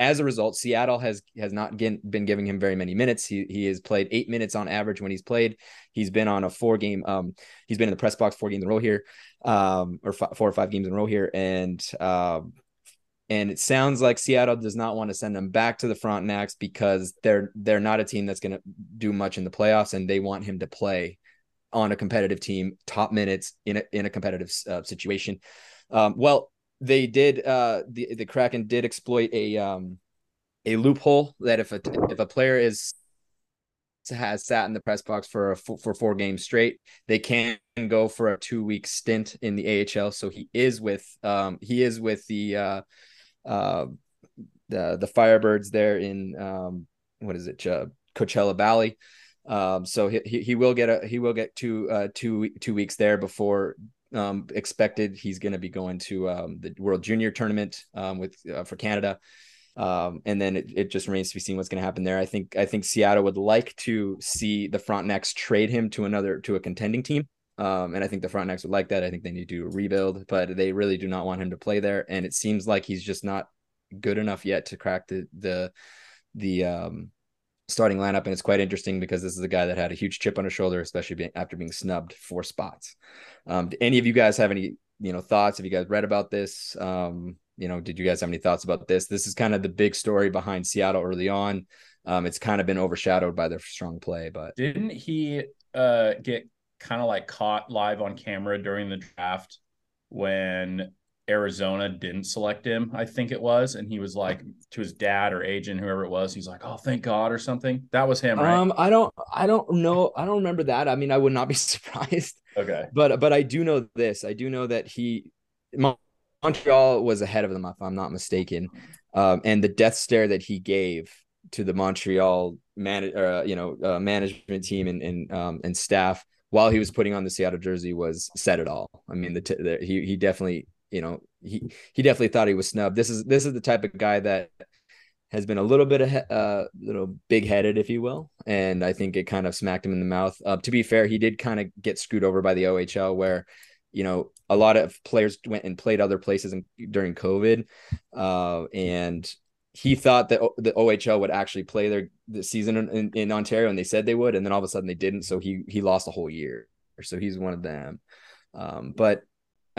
as a result, Seattle has has not been giving him very many minutes. He he has played eight minutes on average when he's played. He's been on a four game. Um, he's been in the press box four games in a row here, um, or f- four or five games in a row here, and um, and it sounds like Seattle does not want to send him back to the Frontenacs because they're they're not a team that's going to do much in the playoffs, and they want him to play on a competitive team, top minutes in a in a competitive uh, situation. Um, well. They did. Uh, the the Kraken did exploit a um, a loophole that if a if a player is has sat in the press box for a f- for four games straight, they can go for a two week stint in the A H L. So he is with um he is with the uh uh the the Firebirds there in um what is it uh, Coachella Valley. Um, so he he will get a he will get two uh two two weeks there before. Um, expected he's going to be going to um, the World Junior Tournament um, with uh, for Canada, um, and then it, it just remains to be seen what's going to happen there. I think I think Seattle would like to see the Frontenacs trade him to another to a contending team, um, and I think the Frontenacs would like that. I think they need to do a rebuild, but they really do not want him to play there, and it seems like he's just not good enough yet to crack the the the um, starting lineup. And it's quite interesting because this is a guy that had a huge chip on his shoulder, especially being, after being snubbed four spots. Um, do any of you guys have any, you know, thoughts? Have you guys read about this? Um, you know, did you guys have any thoughts about this? This is kind of the big story behind Seattle early on. Um, it's kind of been overshadowed by their strong play, but didn't he uh, get kind of like caught live on camera during the draft when Arizona didn't select him, I think it was, and he was like to his dad or agent, whoever it was, he's like, "Oh, thank God," or something. That was him, right? Um, I don't, I don't know, I don't remember that. I mean, I would not be surprised. Okay, but but I do know this. I do know that he, Montreal was ahead of them, if I'm not mistaken, um, and the death stare that he gave to the Montreal man, uh, you know, uh, management team and and um, and staff while he was putting on the Seattle jersey was said it all. I mean, the, t- the he he definitely. You know, he, he definitely thought he was snubbed. This is this is the type of guy that has been a little bit a uh, little big headed, if you will, and I think it kind of smacked him in the mouth. Uh, to be fair, he did kind of get screwed over by the O H L, where you know a lot of players went and played other places in, during COVID, uh, and he thought that o- the O H L would actually play their the season in, in Ontario, and they said they would, and then all of a sudden they didn't, so he he lost a whole year. So he's one of them, um, but.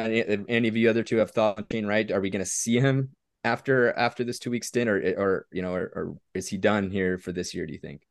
Any of you other two have thought on Shane Wright? Are we going to see him after after this two week stint, or or you know, or, or is he done here for this year? Do you think?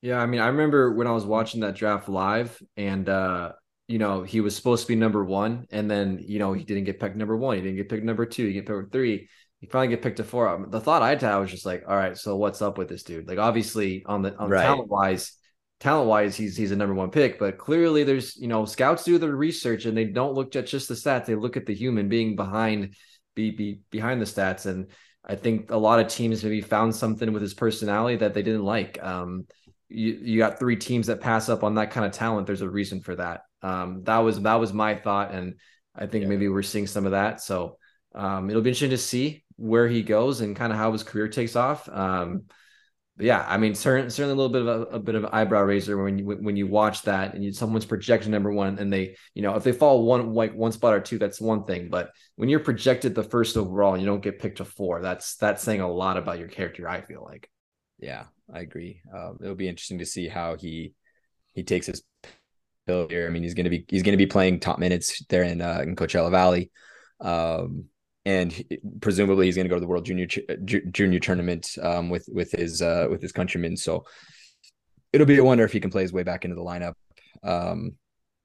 Yeah, I mean, I remember when I was watching that draft live, and uh, you know, he was supposed to be number one, and then you know, he didn't get picked number one, he didn't get picked number two, he didn't get picked three, he finally get picked to four. The thought I had was just like, all right, so what's up with this dude? Like, obviously, on the on right. talent wise. Talent wise, he's he's a number one pick, but clearly there's, you know, scouts do their research and they don't look at just the stats. They look at the human being behind be, be behind the stats. And I think a lot of teams maybe found something with his personality that they didn't like. Um, you, you got three teams that pass up on that kind of talent. There's a reason for that. Um, that was that was my thought. And I think yeah. maybe we're seeing some of that. So um, it'll be interesting to see where he goes and kind of how his career takes off. Um Yeah, I mean, certain, certainly a little bit of a, a bit of an eyebrow raiser when you when you watch that and you, someone's projected number one and they, you know, if they fall one like one spot or two, that's one thing. But when you're projected the first overall and you don't get picked to four, that's that's saying a lot about your character, I feel like. Yeah, I agree. Um, it'll be interesting to see how he he takes his pill here. I mean, he's gonna be he's gonna be playing top minutes there in uh, in Coachella Valley. Um, and he, presumably he's going to go to the World Junior Junior Tournament um, with with his uh, with his countrymen. So it'll be a wonder if he can play his way back into the lineup, um,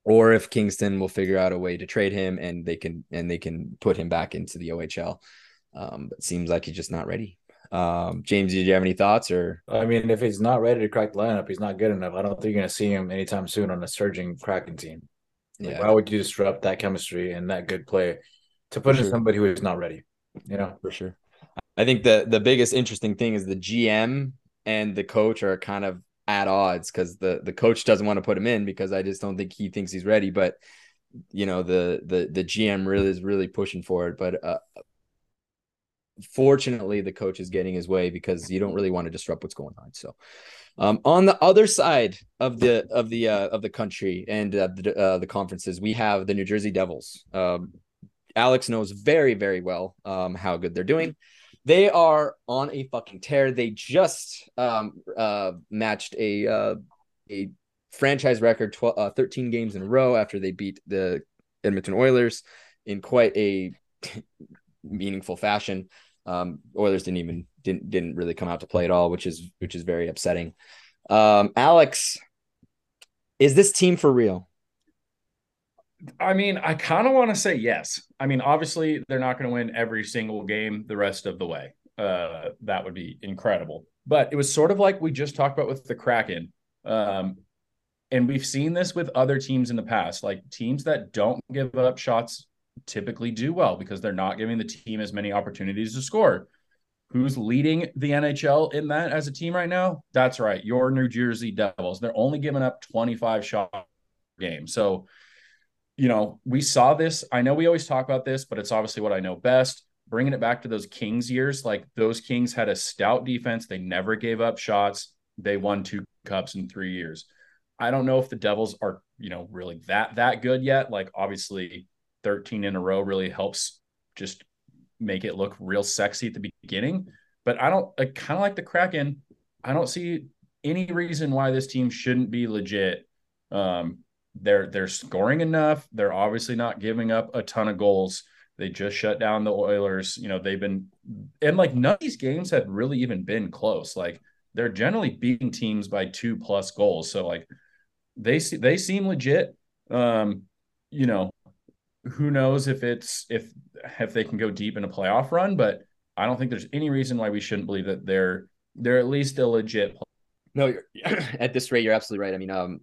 or if Kingston will figure out a way to trade him and they can and they can put him back into the O H L. Um, but it seems like he's just not ready. Um, James, did you have any thoughts? Or I mean, if he's not ready to crack the lineup, he's not good enough. I don't think you're going to see him anytime soon on a surging Kraken team. Like, yeah. Why would you disrupt that chemistry and that good play to put in somebody who is not ready? You know, for sure. I think the the biggest interesting thing is the G M and the coach are kind of at odds, because the the coach doesn't want to put him in because I just don't think he thinks he's ready. But you know, the the the G M really is really pushing for it. But uh, fortunately, the coach is getting his way, because you don't really want to disrupt what's going on. So. Um, on the other side of the of the uh, of the country and uh, the, uh, the conferences, we have the New Jersey Devils. Um, Alex knows very, very well um, how good they're doing. They are on a fucking tear. They just um, uh, matched a uh, a franchise record twelve, uh, thirteen games in a row after they beat the Edmonton Oilers in quite a meaningful fashion. Um, Oilers didn't even didn't didn't really come out to play at all, which is which is very upsetting. Um, Alex, is this team for real? I mean, I kind of want to say yes. I mean, obviously they're not going to win every single game the rest of the way. Uh, that would be incredible. But it was sort of like we just talked about with the Kraken, um, and we've seen this with other teams in the past, like teams that don't give up shots typically do well because they're not giving the team as many opportunities to score. Who's leading the N H L in that as a team right now? That's right, your New Jersey Devils. They're only giving up twenty-five shots per game. So, you know, we saw this. I know we always talk about this, but it's obviously what I know best. Bringing it back to those Kings years, like those Kings had a stout defense. They never gave up shots. They won two cups in three years. I don't know if the Devils are, you know, really that, that good yet. Like, obviously, thirteen in a row really helps just make it look real sexy at the beginning. But I don't I kind of like the Kraken. I don't see any reason why this team shouldn't be legit. Um, they're they're scoring enough. They're obviously not giving up a ton of goals. They just shut down the Oilers. You know, they've been – and, like, none of these games have really even been close. Like, they're generally beating teams by two-plus goals. So, like, they they seem legit. Um, you know, who knows if it's if if they can go deep in a playoff run, but I don't think there's any reason why we shouldn't believe that they're they're at least a legit player. No, you're, at this rate, you're absolutely right. I mean, um,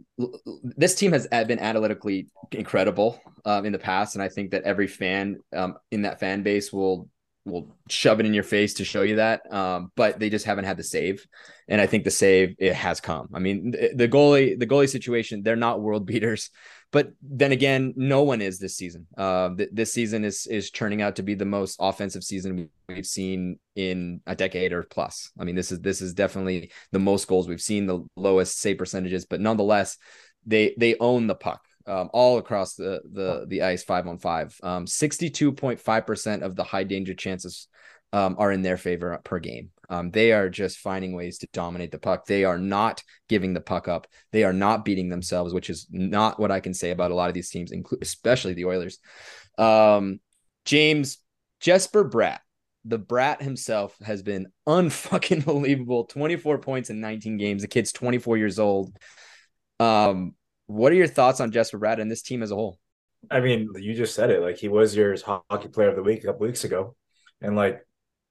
this team has been analytically incredible um, in the past, and I think that every fan um, in that fan base will will shove it in your face to show you that. Um, but they just haven't had the save, and I think the save it has come. I mean, the, the goalie the goalie situation, they're not world beaters. But then again, no one is this season. Uh, th- this season is is turning out to be the most offensive season we've seen in a decade or plus. I mean, this is this is definitely the most goals we've seen, the lowest save percentages. But nonetheless, they they own the puck um, all across the the the ice, five on five. Um, sixty-two point five percent of the high danger chances um, are in their favor per game. Um, they are just finding ways to dominate the puck. They are not giving the puck up. They are not beating themselves, which is not what I can say about a lot of these teams, inclu- especially the Oilers. Um, James, Jesper Bratt, the Bratt himself, has been unfucking believable. twenty-four points in nineteen games. The kid's twenty-four years old. Um, what are your thoughts on Jesper Bratt and this team as a whole? I mean, you just said it. Like, he was your hockey player of the week a couple weeks ago, and like.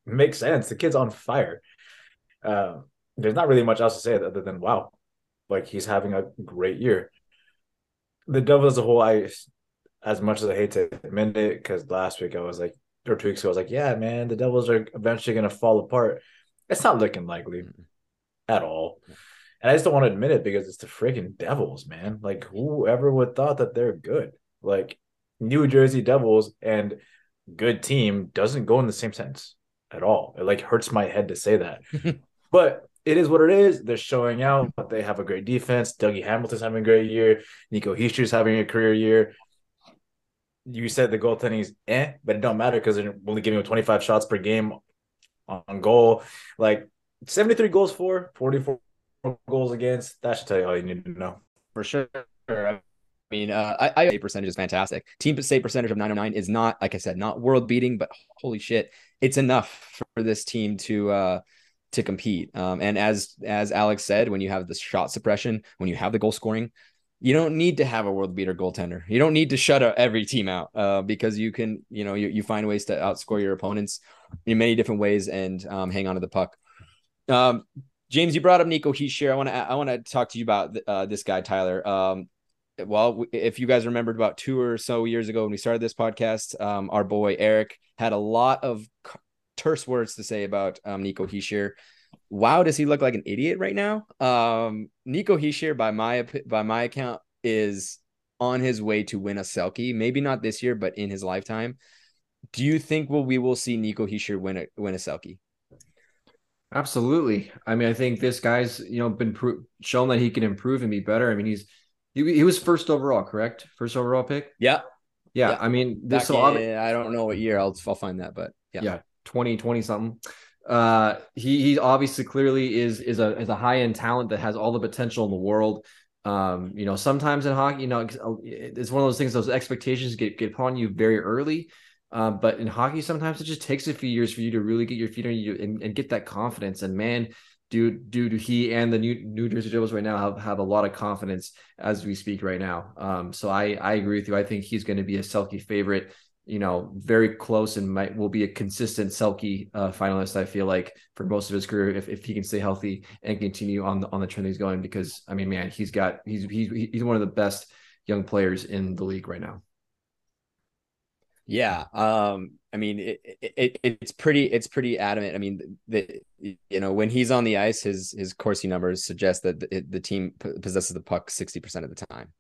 Makes sense. The kid's on fire. Uh, there's not really much else to say other than wow, like he's having a great year. The Devils as a whole, I, as much as I hate to admit it, because last week I was like, or two weeks ago I was like, yeah, man, the Devils are eventually gonna fall apart. It's not looking likely at all, and I just don't want to admit it because it's the freaking Devils, man. Like, whoever would thought that they're good, like New Jersey Devils and good team doesn't go in the same sense. At all. It like hurts my head to say that. But it is what it is. They're showing out. They have a great defense. Dougie Hamilton's having a great year. Nico Hischier's having a career year. You said the goaltending's eh, but it don't matter because they're only giving him twenty-five shots per game on goal. Like seventy-three goals for, forty-four goals against. That should tell you all you need to know. For sure. I mean, uh, I, I percentage is fantastic. Team save percentage of nine oh nine is not, like I said, not world beating, but holy shit, it's enough for this team to uh, to compete. Um, and as as Alex said, when you have the shot suppression, when you have the goal scoring, you don't need to have a world beater goaltender. You don't need to shut out every team out uh, because you can, you know, you, you find ways to outscore your opponents in many different ways and um, hang on to the puck. Um, James, you brought up Nico Hischier. I want to I want to talk to you about uh, this guy, Tyler. Um, well, if you guys remembered about two or so years ago when we started this podcast, um, our boy Eric had a lot of terse words to say about um, Nico Hischier. Wow, does he look like an idiot right now? Um, Nico Hischier, by my by my account, is on his way to win a Selke. Maybe not this year, but in his lifetime. Do you think we'll, we will see Nico Hischier win a win a Selke? Absolutely. I mean, I think this guy's, you know, been pro- shown that he can improve and be better. I mean, he's he, he was first overall, correct? First overall pick. Yeah, yeah. yeah. I mean, this. So I don't know what year. I'll I'll find that, but yeah, yeah, twenty twenty something. Uh, he he obviously clearly is is a is a high end talent that has all the potential in the world. Um, you know, sometimes in hockey, you know, it's one of those things. Those expectations get get upon you very early. Uh, but in hockey, sometimes it just takes a few years for you to really get your feet on you and, and get that confidence. And man, dude, dude, he and the New, New Jersey Devils right now have, have a lot of confidence as we speak right now. Um, so I, I agree with you. I think he's going to be a Selke favorite, you know, very close, and might will be a consistent Selke uh, finalist, I feel like, for most of his career, if, if he can stay healthy and continue on the, on the trend he's going, because I mean, man, he's got, he's, he's, he's one of the best young players in the league right now. Yeah, um, I mean, it, it, it, it's pretty, it's pretty adamant. I mean, the, you know, when he's on the ice, his his Corsi numbers suggest that the, the team possesses the puck sixty percent of the time,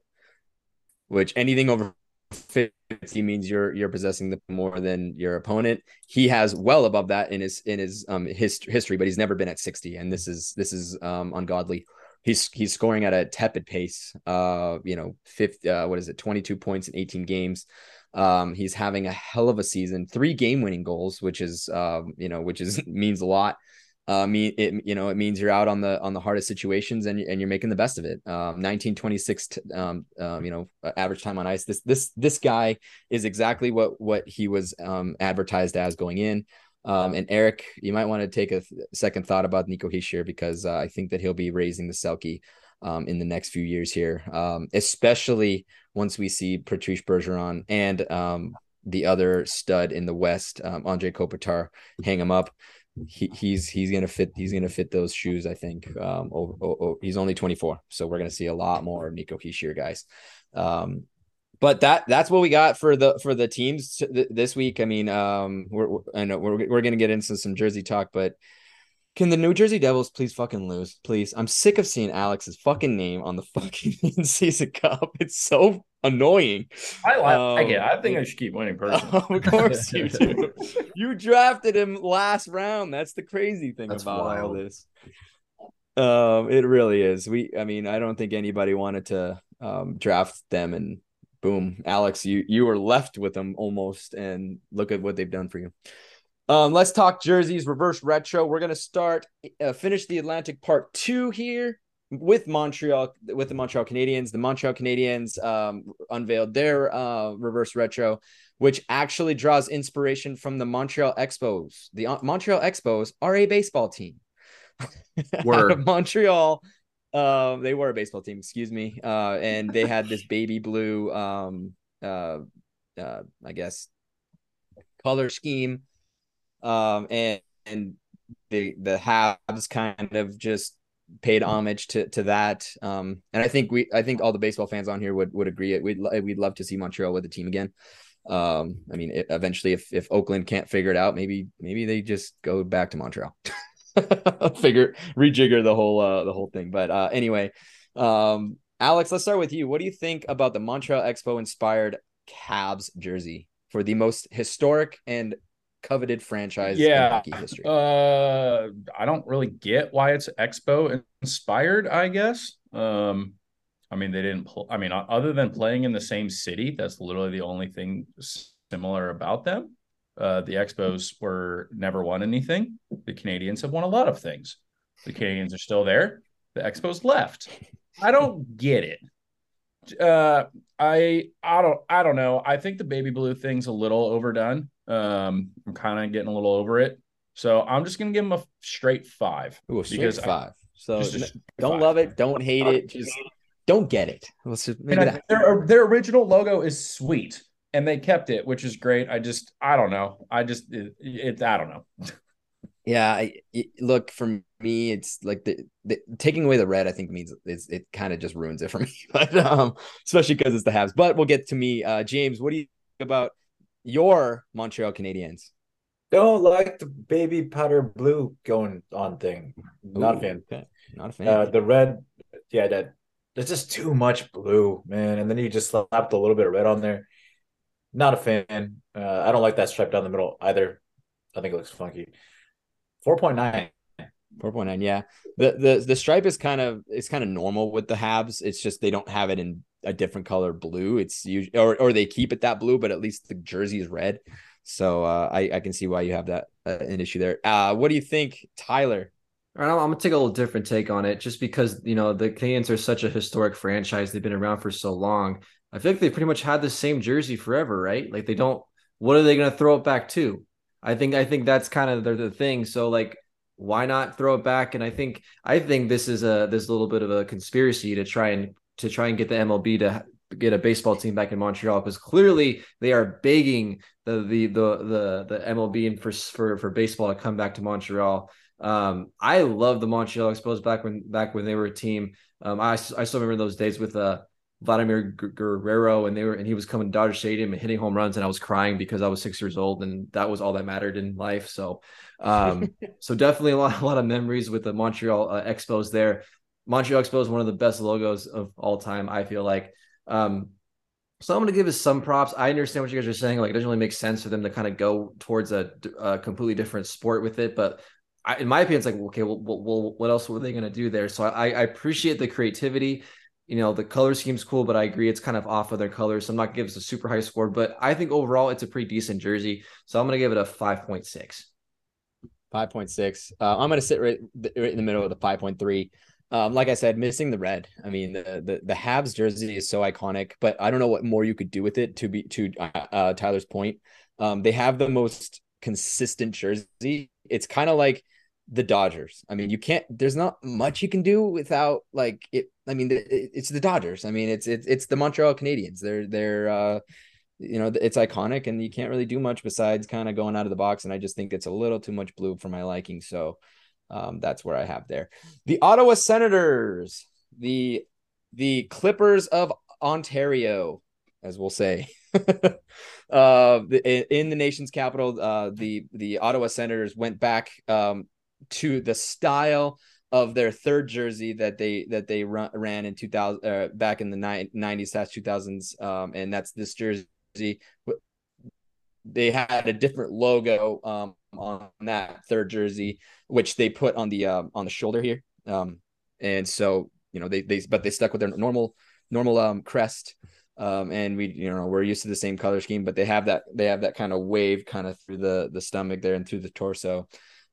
which anything over fifty means you're you're possessing the more than your opponent. He has well above that in his in his um his, history, but he's never been at sixty, and this is this is um ungodly. He's he's scoring at a tepid pace. Uh, you know, fifty, uh, what is it, twenty-two points in eighteen games. Um, he's having a hell of a season, three game winning goals, which is, um, you know, which is means a lot. Uh, mean, it, you know, it means you're out on the, on the hardest situations and, and you're making the best of it. Um, nineteen twenty-six, t- um, um, you know, average time on ice. This, this, this guy is exactly what, what he was, um, advertised as going in. Um, and Eric, you might want to take a th- second thought about Nico Hischier, because uh, I think that he'll be raising the Selke, um, in the next few years here, um, especially once we see Patrice Bergeron and um, the other stud in the West, um, Andre Kopitar, hang him up. He, he's he's gonna fit. He's gonna fit those shoes, I think. Um, over, over, he's only twenty-four, so we're gonna see a lot more Nico Hischier guys. Um, but that that's what we got for the for the teams th- this week. I mean, um, we're, we're I know we're we're gonna get into some Jersey talk, but. Can the New Jersey Devils please fucking lose? Please. I'm sick of seeing Alex's fucking name on the fucking in-season cup. It's so annoying. I like um, I get it. I think I should keep winning personally. Of course you do. You drafted him last round. That's the crazy thing That's about wild. all this. Um, it really is. We I mean, I don't think anybody wanted to um, draft them, and boom, Alex, you you were left with them almost, and look at what they've done for you. Um, let's talk jerseys, reverse retro. We're going to start, uh, finish the Atlantic part two here with Montreal, with the Montreal Canadiens. The Montreal Canadiens um, unveiled their uh, reverse retro, which actually draws inspiration from the Montreal Expos. The uh, Montreal Expos are a baseball team. Word. Out of Montreal. Uh, they were a baseball team, excuse me. Uh, and they had this baby blue, um, uh, uh, I guess, color scheme. Um, and, and the, the Habs kind of just paid homage to, to that. Um, and I think we, I think all the baseball fans on here would, would agree. We'd, we'd love to see Montreal with the team again. Um, I mean, it, eventually if, if Oakland can't figure it out, maybe, maybe they just go back to Montreal, figure, rejigger the whole, uh, the whole thing. But, uh, anyway, um, Alex, let's start with you. What do you think about the Montreal Expo inspired Habs jersey for the most historic and coveted franchise yeah. in hockey history? Uh, I don't really get why it's Expo inspired, I guess. Um, I mean, they didn't pl- I mean, other than playing in the same city, that's literally the only thing similar about them. Uh, the Expos were never won anything. The Canadiens have won a lot of things. The Canadiens are still there. The Expos left. I don't get it. Uh, I I don't I don't know. I think the baby blue thing's a little overdone. Um, I'm kind of getting a little over it. So I'm just gonna give him a straight five. Ooh, a straight because five. I, so straight don't five. Love it, don't hate it, just don't get it. Let's just maybe that. Their their original logo is sweet, and they kept it, which is great. I just I don't know. I just it, it I don't know. Yeah, I, it, look, for me, it's like the, the taking away the red, I think, means it's, it kind of just ruins it for me, but um, especially because it's the Habs. But we'll get to me. Uh, James, what do you think about your Montreal Canadiens? Don't like the baby powder blue going on thing. Not Ooh, a fan. Okay. Not a fan. Uh, the red, yeah, that that's just too much blue, man. And then you just slapped a little bit of red on there. Not a fan. Uh, I don't like that stripe down the middle either. I think it looks funky. four point nine. four point nine, yeah. The the the stripe is kind of it's kind of normal with the Habs. It's just they don't have it in a different color blue. It's usually or or they keep it that blue, but at least the jersey is red. So uh, I I can see why you have that uh, an issue there. Uh, what do you think, Tyler? All right, I'm, I'm gonna take a little different take on it, just because you know the Canadiens are such a historic franchise. They've been around for so long. I feel like they pretty much had the same jersey forever, right? Like they don't. What are they gonna throw it back to? I think I think that's kind of the, the thing. So like, why not throw it back? And I think I think this is a this little bit of a conspiracy to try and to try and get the M L B to get a baseball team back in Montreal, because clearly they are begging the the the the, the M L B and for, for for baseball to come back to Montreal. Um, I love the Montreal Expos back when back when they were a team. Um, I I still remember those days with uh Vladimir Guerrero, and they were, and he was coming to Dodger Stadium and hitting home runs, and I was crying because I was six years old, and that was all that mattered in life. So, um, so definitely a lot, a lot of memories with the Montreal uh, Expos there. Montreal Expos, one of the best logos of all time, I feel like. Um, so I'm going to give us some props. I understand what you guys are saying. Like, it doesn't really make sense for them to kind of go towards a, a completely different sport with it, but I, in my opinion, it's like, okay, well, well what else were they going to do there? So I, I appreciate the creativity. You know, the color scheme's cool, but I agree it's kind of off of their colors. So I'm not giving us a super high score, but I think overall it's a pretty decent jersey. So I'm going to give it a five point six. five point six. Uh, I'm going to sit right, right in the middle of the five point three. Um, like I said, missing the red. I mean, the, the the Habs jersey is so iconic, but I don't know what more you could do with it. To be to uh, uh, Tyler's point, um, they have the most consistent jersey. It's kind of like the Dodgers. I mean, you can't, there's not much you can do without like it. I mean, it, it's the Dodgers. I mean, it's, it's, it's the Montreal Canadiens. They're, they're, uh, you know, it's iconic, and you can't really do much besides kind of going out of the box. And I just think it's a little too much blue for my liking. So um, that's where I have there. The Ottawa Senators, the, the Clippers of Ontario, as we'll say, uh, in the nation's capital, uh, the, the Ottawa Senators went back, um, to the style of their third jersey that they that they run, ran in two thousand uh, back in the nineties, two thousands, um, and that's this jersey. They had a different logo um, on that third jersey, which they put on the um, on the shoulder here, um, and so you know they they but they stuck with their normal normal um, crest, um, and we you know we're used to the same color scheme, but they have that they have that kind of wave kind of through the the stomach there and through the torso.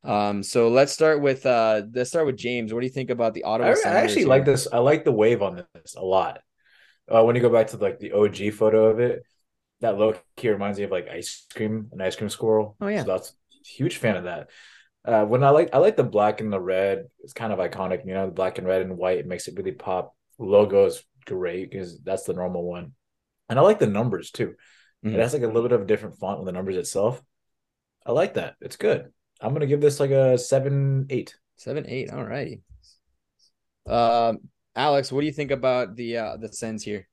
Um, so let's start with uh, let's start with James. What do you think about the Ottawa? I, I actually here? like this. I like the wave on this a lot. Uh, when you go back to like the O G photo of it, that look here reminds me of like ice cream, an ice cream squirrel. Oh yeah, so that's huge fan of that. Uh, when I like I like the black and the red. It's kind of iconic, you know, the black and red and white. It makes it really pop. Logo is great because that's the normal one, and I like the numbers too. Mm-hmm. It has like a little bit of a different font with the numbers itself. I like that. It's good. I'm going to give this like a seven, eight, seven, eight. All right. Um, Alex, what do you think about the, uh, the Sens here?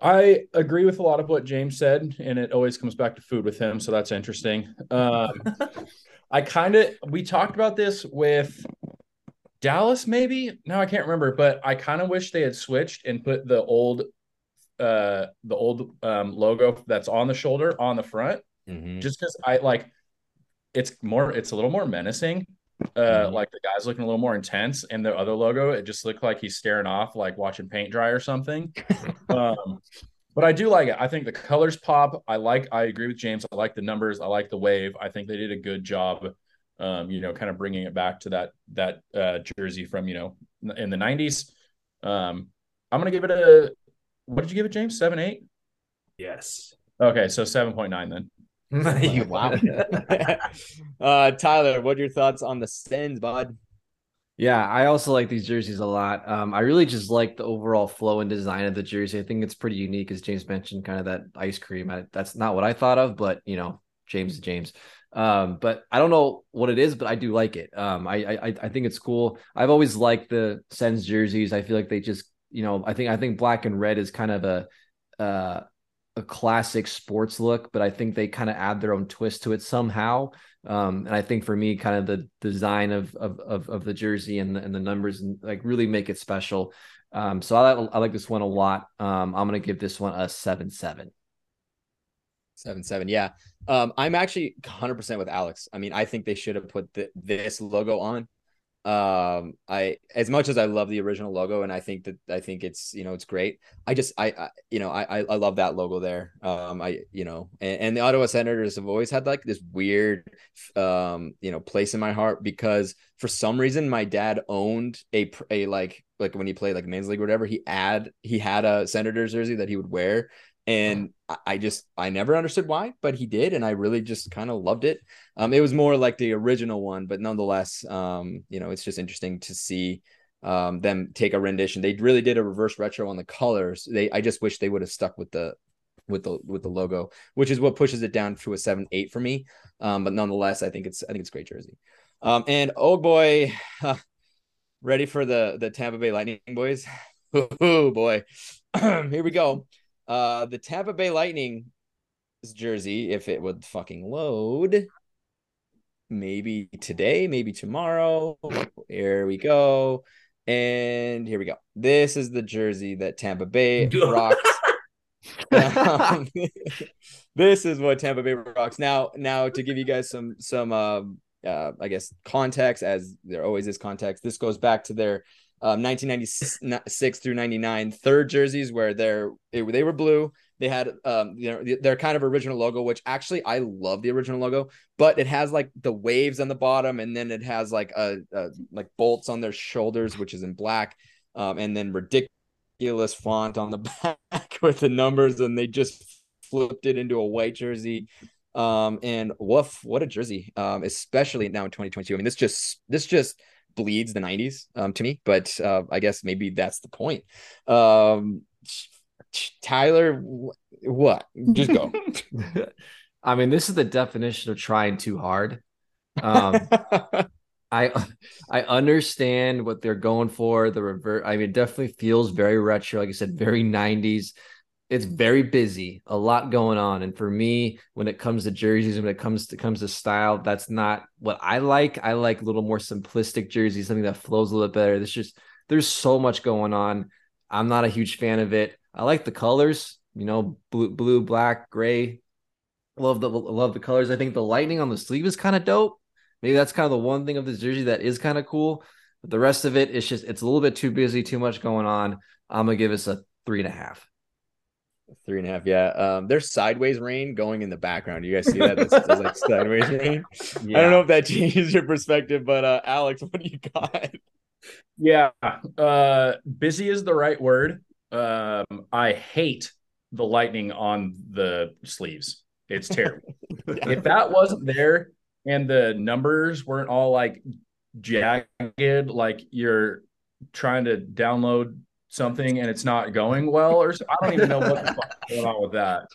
I agree with a lot of what James said, and it always comes back to food with him. So that's interesting. Um, I kind of, we talked about this with Dallas, maybe. No, I can't remember, but I kind of wish they had switched and put the old, uh, the old, um, logo that's on the shoulder on the front, mm-hmm. just because I like, It's more. It's a little more menacing. Uh, mm-hmm. Like the guy's looking a little more intense, and the other logo, it just looked like he's staring off, like watching paint dry or something. um, but I do like it. I think the colors pop. I like. I agree with James. I like the numbers. I like the wave. I think they did a good job. Um, you know, kind of bringing it back to that that uh, jersey from you know in the nineties. Um, I'm gonna give it a What did you give it, James? Seven, eight? Yes. Okay, so seven point nine then. Wow. uh, Tyler, what are your thoughts on the Sens, bud? Yeah, I also like these jerseys a lot. Um, I really just like the overall flow and design of the jersey. I think it's pretty unique, as James mentioned, kind of that ice cream. I, that's not what I thought of, but, you know, James is James. Um, but I don't know what it is, but I do like it. Um, I, I I think it's cool. I've always liked the Sens jerseys. I feel like they just, you know, I think I think black and red is kind of a uh, a classic sports look, but I think they kind of add their own twist to it somehow. Um, and I think for me, kind of the design of, of, of, of the jersey and the, and the numbers and like really make it special. Um, so I, I like this one a lot. Um, I'm going to give this one a seven, seven, seven, seven. Yeah. Um, I'm actually one hundred percent with Alex. I mean, I think they should have put the, this logo on. Um, I, as much as I love the original logo and I think that, I think it's, you know, it's great. I just, I, I you know, I, I love that logo there. Um, I, you know, and, and the Ottawa Senators have always had like this weird, um, you know, place in my heart because for some reason my dad owned a, a, like, like when he played like men's league or whatever, he had, he had a Senators jersey that he would wear. And I just, I never understood why, but he did. And I really just kind of loved it. Um, it was more like the original one, but nonetheless, um, you know, it's just interesting to see um, them take a rendition. They really did a reverse retro on the colors. They, I just wish they would have stuck with the, with the, with the logo, which is what pushes it down to a seven, eight for me. Um, but nonetheless, I think it's, I think it's a great jersey. Um, and oh boy, uh, ready for the, the Tampa Bay Lightning boys. Oh boy. Here we go. Uh, the Tampa Bay Lightning's jersey, if it would fucking load, maybe today, maybe tomorrow. Here we go. And here we go. This is the jersey that Tampa Bay rocks. um, this is what Tampa Bay rocks. Now, now to give you guys some, some, uh, uh, I guess context, as there always is context, this goes back to their Um, nineteen ninety-six through ninety-nine third jerseys where they're they were blue. They had um you know their kind of original logo, which actually I love the original logo, but it has like the waves on the bottom and then it has like a, a like bolts on their shoulders, which is in black, um and then ridiculous font on the back with the numbers, and they just flipped it into a white jersey. Um and woof, what a jersey, um especially now in twenty twenty-two. I mean, this just this just bleeds the nineties um to me, but uh I guess maybe that's the point. um Tyler, what? Just go. I mean, this is the definition of trying too hard. um I I understand what they're going for, the revert. I mean, it definitely feels very retro, like I said, very nineties. It's very busy, a lot going on. And for me, when it comes to jerseys, when it comes to comes to style, that's not what I like. I like a little more simplistic jerseys, something that flows a little bit better. There's just, there's so much going on. I'm not a huge fan of it. I like the colors, you know, blue, blue, black, gray. Love the, love the colors. I think the lightning on the sleeve is kind of dope. Maybe that's kind of the one thing of this jersey that is kind of cool. But the rest of it, it's just, it's a little bit too busy, too much going on. I'm going to give us a three and a half. Three and a half, yeah. Um, there's sideways rain going in the background. You guys see that? That's, that's like sideways rain. Yeah. I don't know if that changes your perspective, but uh, Alex, what do you got? Yeah, uh, busy is the right word. Um, I hate the lightning on the sleeves. It's terrible. Yeah. If that wasn't there and the numbers weren't all like jagged, like you're trying to download something and it's not going well, or so, I don't even know what the fuck is going on with that.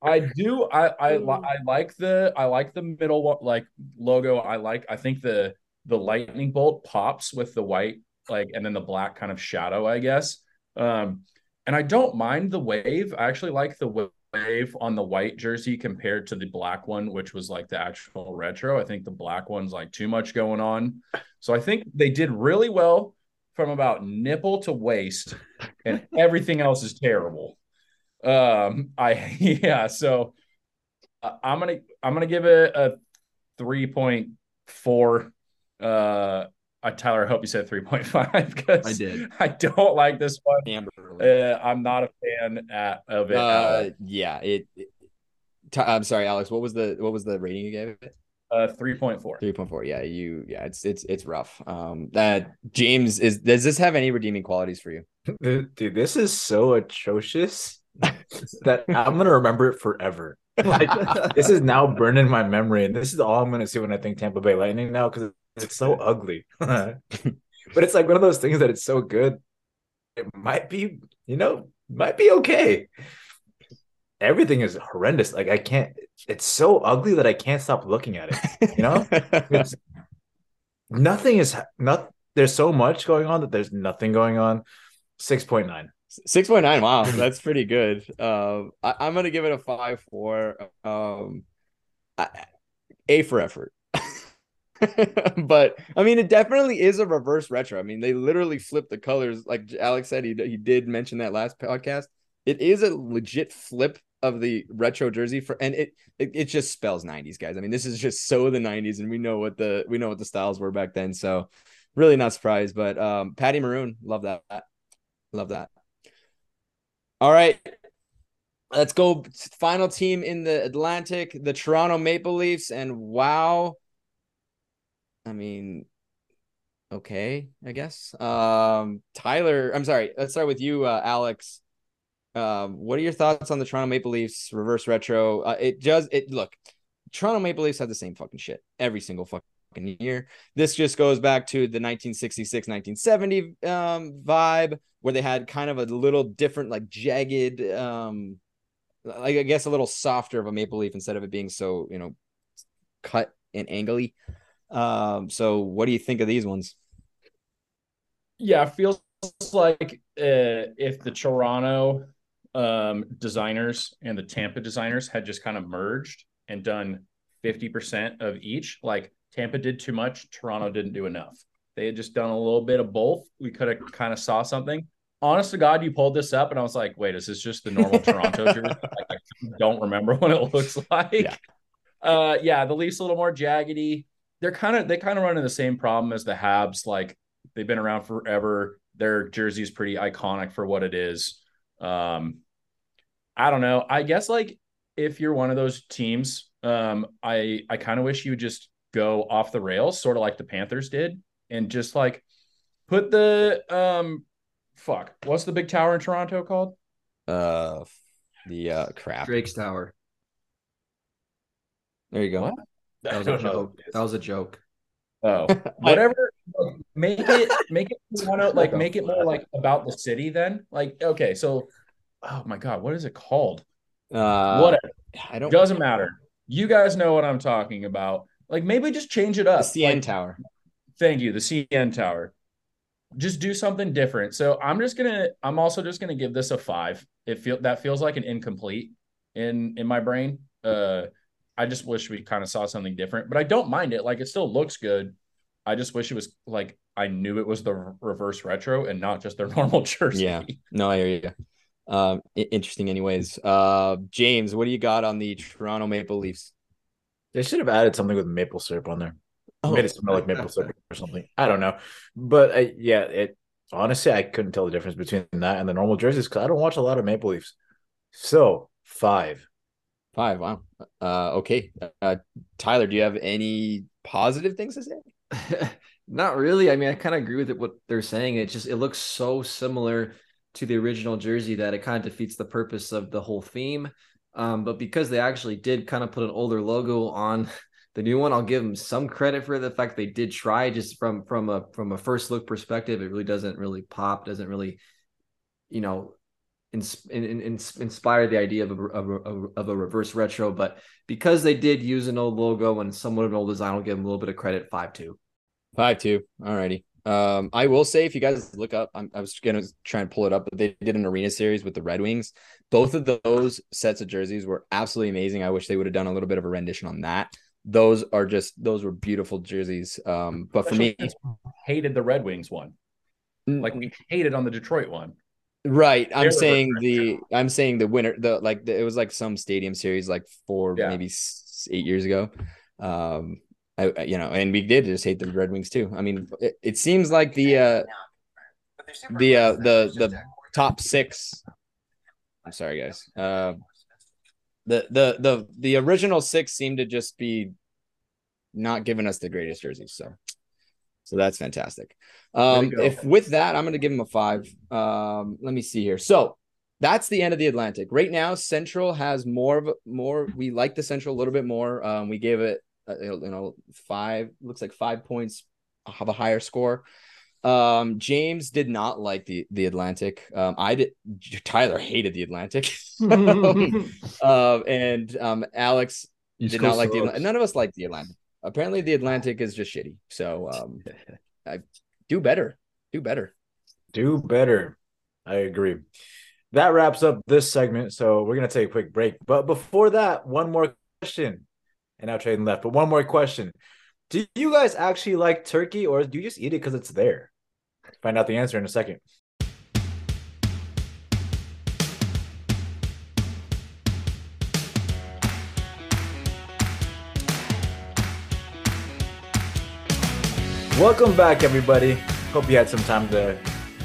I do. I, I I like the I like the middle like logo. I like. I think the the lightning bolt pops with the white like, and then the black kind of shadow, I guess. Um, and I don't mind the wave. I actually like the wave on the white jersey compared to the black one, which was like the actual retro. I think the black one's like too much going on. So I think they did really well from about nipple to waist, and everything else is terrible. Um, I, yeah. So uh, I'm going to, I'm going to give it a three point four. Uh, I, Tyler, I hope you said three point five because I did. I don't like this one. Uh, I'm not a fan at, of it. Uh, yeah. It, it t- I'm sorry, Alex, what was the, what was the rating you gave it? Uh, three point four. three point four. Yeah, you. Yeah, it's it's it's rough. Um, that James is. Does this have any redeeming qualities for you? Dude, this is so atrocious that I'm going to remember it forever. Like, this is now burned in my memory, and this is all I'm going to see when I think Tampa Bay Lightning now, because it's so ugly. But it's like one of those things that it's so good, it might be, you know, might be okay. Everything is horrendous. Like, I can't, it's so ugly that I can't stop looking at it, you know? It's, nothing is, not, there's so much going on that there's nothing going on. six point nine. six point nine, wow, that's pretty good. Um, I, I'm going to give it a five four. Um, I, A for effort. But, I mean, it definitely is a reverse retro. I mean, they literally flipped the colors. Like Alex said, he, he did mention that last podcast. It is a legit flip of the retro jersey for, and it, it it just spells nineties, guys. I mean, this is just so the nineties, and we know what the we know what the styles were back then. So, really not surprised. But um, Patty Maroon, love that, love that. All right, let's go. Final team in the Atlantic, the Toronto Maple Leafs, and wow, I mean, okay, I guess. Um, Tyler, I'm sorry. Let's start with you, uh, Alex. Um, what are your thoughts on the Toronto Maple Leafs reverse retro? Uh, it just it look, Toronto Maple Leafs have the same fucking shit every single fucking year. This just goes back to the nineteen sixty-six nineteen seventy um vibe, where they had kind of a little different, like jagged, um, like I guess a little softer of a maple leaf instead of it being so, you know, cut and angly. Um, so what do you think of these ones? Yeah, it feels like uh, if the Toronto um designers and the Tampa designers had just kind of merged and done fifty percent of each. Like, Tampa did too much, Toronto didn't do enough. They had just done a little bit of both. We could have kind of saw something. Honest to God, you pulled this up and I was like, wait, is this just the normal Toronto jersey? Like, I don't remember what it looks like. Yeah. Uh, yeah, the Leafs a little more jaggedy. They're kind of, they kind of run into the same problem as the Habs. Like, they've been around forever. Their jersey is pretty iconic for what it is. Um, I don't know. I guess, like, if you're one of those teams, um, I, I kind of wish you just go off the rails, sort of like the Panthers did, and just, like, put the um, fuck, what's the big tower in Toronto called? Uh, the uh, crap. Drake's Tower. There you go. What? That was a joke. That was a joke. Oh, whatever. make it make it Toronto, like, make it more like about the city then. Like, okay, so oh my god, what is it called? Uh, whatever. I don't doesn't matter. You guys know what I'm talking about. Like, maybe just change it up. The C N like, Tower. Thank you. The C N Tower. Just do something different. So I'm just gonna I'm also just gonna give this a five. It feel that feels like an incomplete in in my brain. Uh I just wish we kind of saw something different, but I don't mind it. Like, it still looks good. I just wish it was like, I knew it was the reverse retro and not just their normal jersey. Yeah. No, I hear you. Um, interesting. Anyways, uh, James, what do you got on the Toronto Maple Leafs? They should have added something with maple syrup on there. Oh. Made it smell like maple syrup or something. I don't know. But I, yeah, it honestly, I couldn't tell the difference between that and the normal jerseys, because I don't watch a lot of Maple Leafs. So five. Five, wow. Uh, okay. Uh, Tyler, do you have any positive things to say? Not really. I mean, I kind of agree with it, what they're saying. It just, it looks so similar to the original jersey that it kind of defeats the purpose of the whole theme. Um, but because they actually did kind of put an older logo on the new one, I'll give them some credit for the fact they did try. Just from, from a, from a first look perspective, it really doesn't really pop, doesn't really, you know, In, in, in, inspired the idea of a, of, a, of a reverse retro, but because they did use an old logo and somewhat of an old design, I'll give them a little bit of credit. Five two five two. All righty. um I will say, if you guys look up, I'm, I was gonna try and pull it up, but they did an arena series with the Red Wings. Both of those sets of jerseys were absolutely amazing. I wish they would have done a little bit of a rendition on that. Those are just, those were beautiful jerseys. Um but for me, hated the Red Wings one, like we hated on the Detroit one. Right, I'm They're saying the now. I'm saying the winner, the like the, it was like some stadium series like four yeah. maybe six, eight years ago. Um, I, I, you know, and we did just hate the Red Wings too. I mean, it, it seems like the uh, the uh, the the top six. I'm sorry, guys. Uh, the the the the original six seem to just be not giving us the greatest jerseys. So So that's fantastic. Um, if with that, I'm going to give him a five. Um, let me see here. So that's the end of the Atlantic. Right now, Central has more of more. We like the Central a little bit more. Um, we gave it, uh, you know, five. Looks like five points. Have a higher score. Um, James did not like the the Atlantic. Um, I did. Tyler hated the Atlantic. uh, and um, Alex East did Coast not like the Atlantic. None of us like the Atlantic. Apparently, the Atlantic is just shitty. So um, I do better. Do better. Do better. I agree. That wraps up this segment. So we're going to take a quick break. But before that, one more question. And now Trayden left. But one more question. Do you guys actually like turkey, or do you just eat it because it's there? Find out the answer in a second. Welcome back, everybody. Hope you had some time to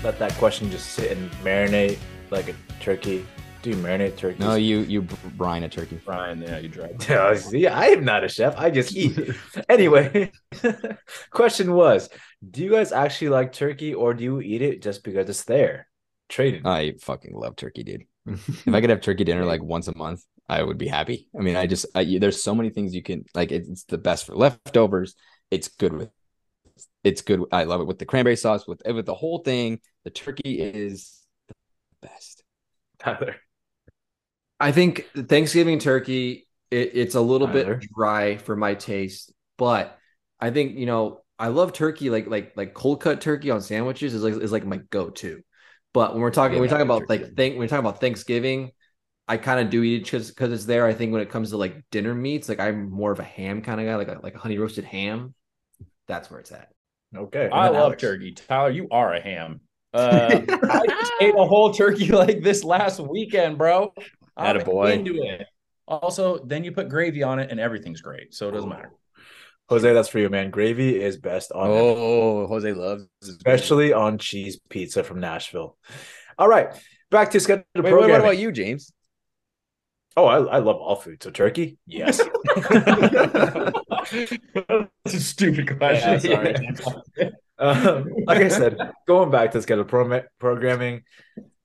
let that question just sit and marinate like a turkey. Do you marinate turkey? No, you you brine a turkey. Brine, yeah, you dry. Yeah, see, I am not a chef. I just eat. Anyway, question was, do you guys actually like turkey, or do you eat it just because it's there? Trayden. I fucking love turkey, dude. If I could have turkey dinner like once a month, I would be happy. I mean, I just, I, there's so many things you can, like, it's the best for leftovers. It's good with It's good. I love it with the cranberry sauce, with, with the whole thing. The turkey is the best. Tyler. I think Thanksgiving turkey, it, it's a little Tyler. bit dry for my taste, but I think, you know, I love turkey. Like, like, like cold cut turkey on sandwiches is like, is like my go-to. But when we're talking, yeah, we're talking about turkey. like, think when we're talking about Thanksgiving, I kind of do eat it because, because it's there. I think when it comes to like dinner meats, like I'm more of a ham kind of guy, like a, like a honey roasted ham. That's where it's at. Okay. I love Alex. turkey. Tyler, you are a ham. Uh, I ate a whole turkey like this last weekend, bro. I'm into it. Also, then you put gravy on it and everything's great. So it doesn't matter. Jose, that's for you, man. Gravy is best on Oh, everything. Jose loves especially gravy. On cheese pizza from Nashville. All right. Back to schedule program. What about you, James? Oh, I, I love all food. So turkey? Yes. That's a stupid question. Yeah, sorry. um, like I said, going back to schedule pro- programming,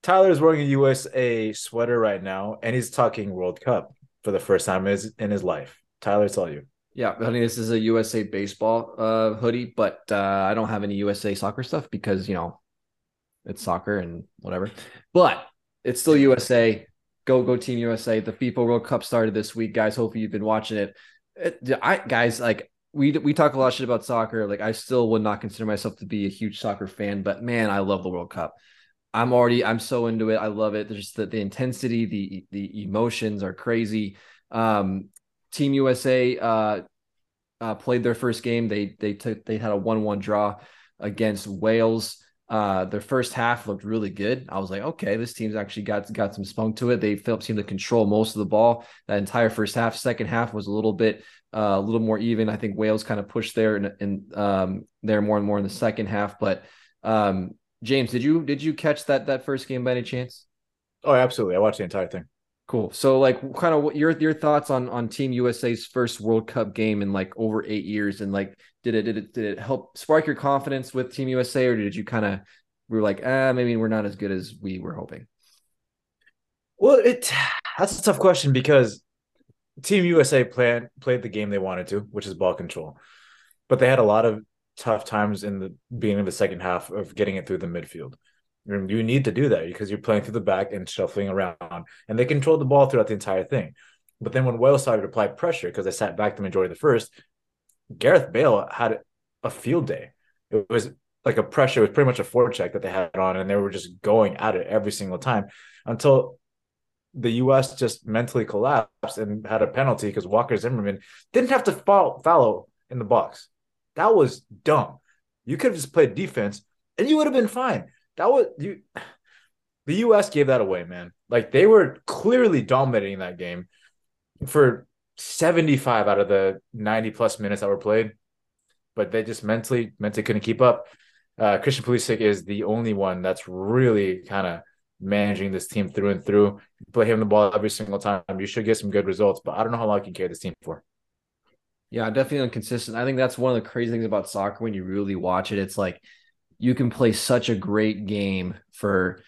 Tyler's wearing a U S A sweater right now, and he's talking World Cup for the first time in his life. Tyler, it's all you. Yeah, honey, this is a U S A baseball uh, hoodie, but uh, I don't have any U S A soccer stuff because, you know, it's soccer and whatever. But it's still U S A. Go, go Team U S A. The FIFA World Cup started this week, guys. Hopefully you've been watching it. it I, guys, like, we we talk a lot of shit about soccer. Like, I still would not consider myself to be a huge soccer fan, but, man, I love the World Cup. I'm already – I'm so into it. I love it. There's just the, the intensity, the the emotions are crazy. Um, Team U S A uh, uh, played their first game. They they took they had a one one draw against Wales. Uh, their first half looked really good. I was like, okay, this team's actually got got some spunk to it. They seemed to control most of the ball that entire first half. Second half was a little bit, uh, a little more even. I think Wales kind of pushed there and, and um, there more and more in the second half. But um, James, did you did you catch that that first game by any chance? Oh, absolutely! I watched the entire thing. Cool. So, like, kind of what your your thoughts on on Team U S A's first World Cup game in like over eight years, and like. Did it, did it did it help spark your confidence with Team U S A, or did you kind of we were like, ah, maybe we're not as good as we were hoping? Well, it that's a tough question because Team U S A played played the game they wanted to, which is ball control, but they had a lot of tough times in the beginning of the second half of getting it through the midfield. You need to do that because you're playing through the back and shuffling around, and they controlled the ball throughout the entire thing. But then when Wales started to apply pressure because they sat back the majority of the first. Gareth Bale had a field day. It was like a pressure. It was pretty much a forecheck that they had on, and they were just going at it every single time until the U S just mentally collapsed and had a penalty because Walker Zimmerman didn't have to foul, foul in the box. That was dumb. You could have just played defense, and you would have been fine. That was you. The U S gave that away, man. Like, they were clearly dominating that game for seventy-five out of the ninety plus minutes that were played, but they just mentally mentally couldn't keep up. uh Christian Pulisic is the only one that's really kind of managing this team through and through. Play him the ball every single time, you should get some good results, but I don't know how long you can carry this team for. Yeah, definitely inconsistent. I think that's one of the crazy things about soccer when you really watch it. It's like you can play such a great game for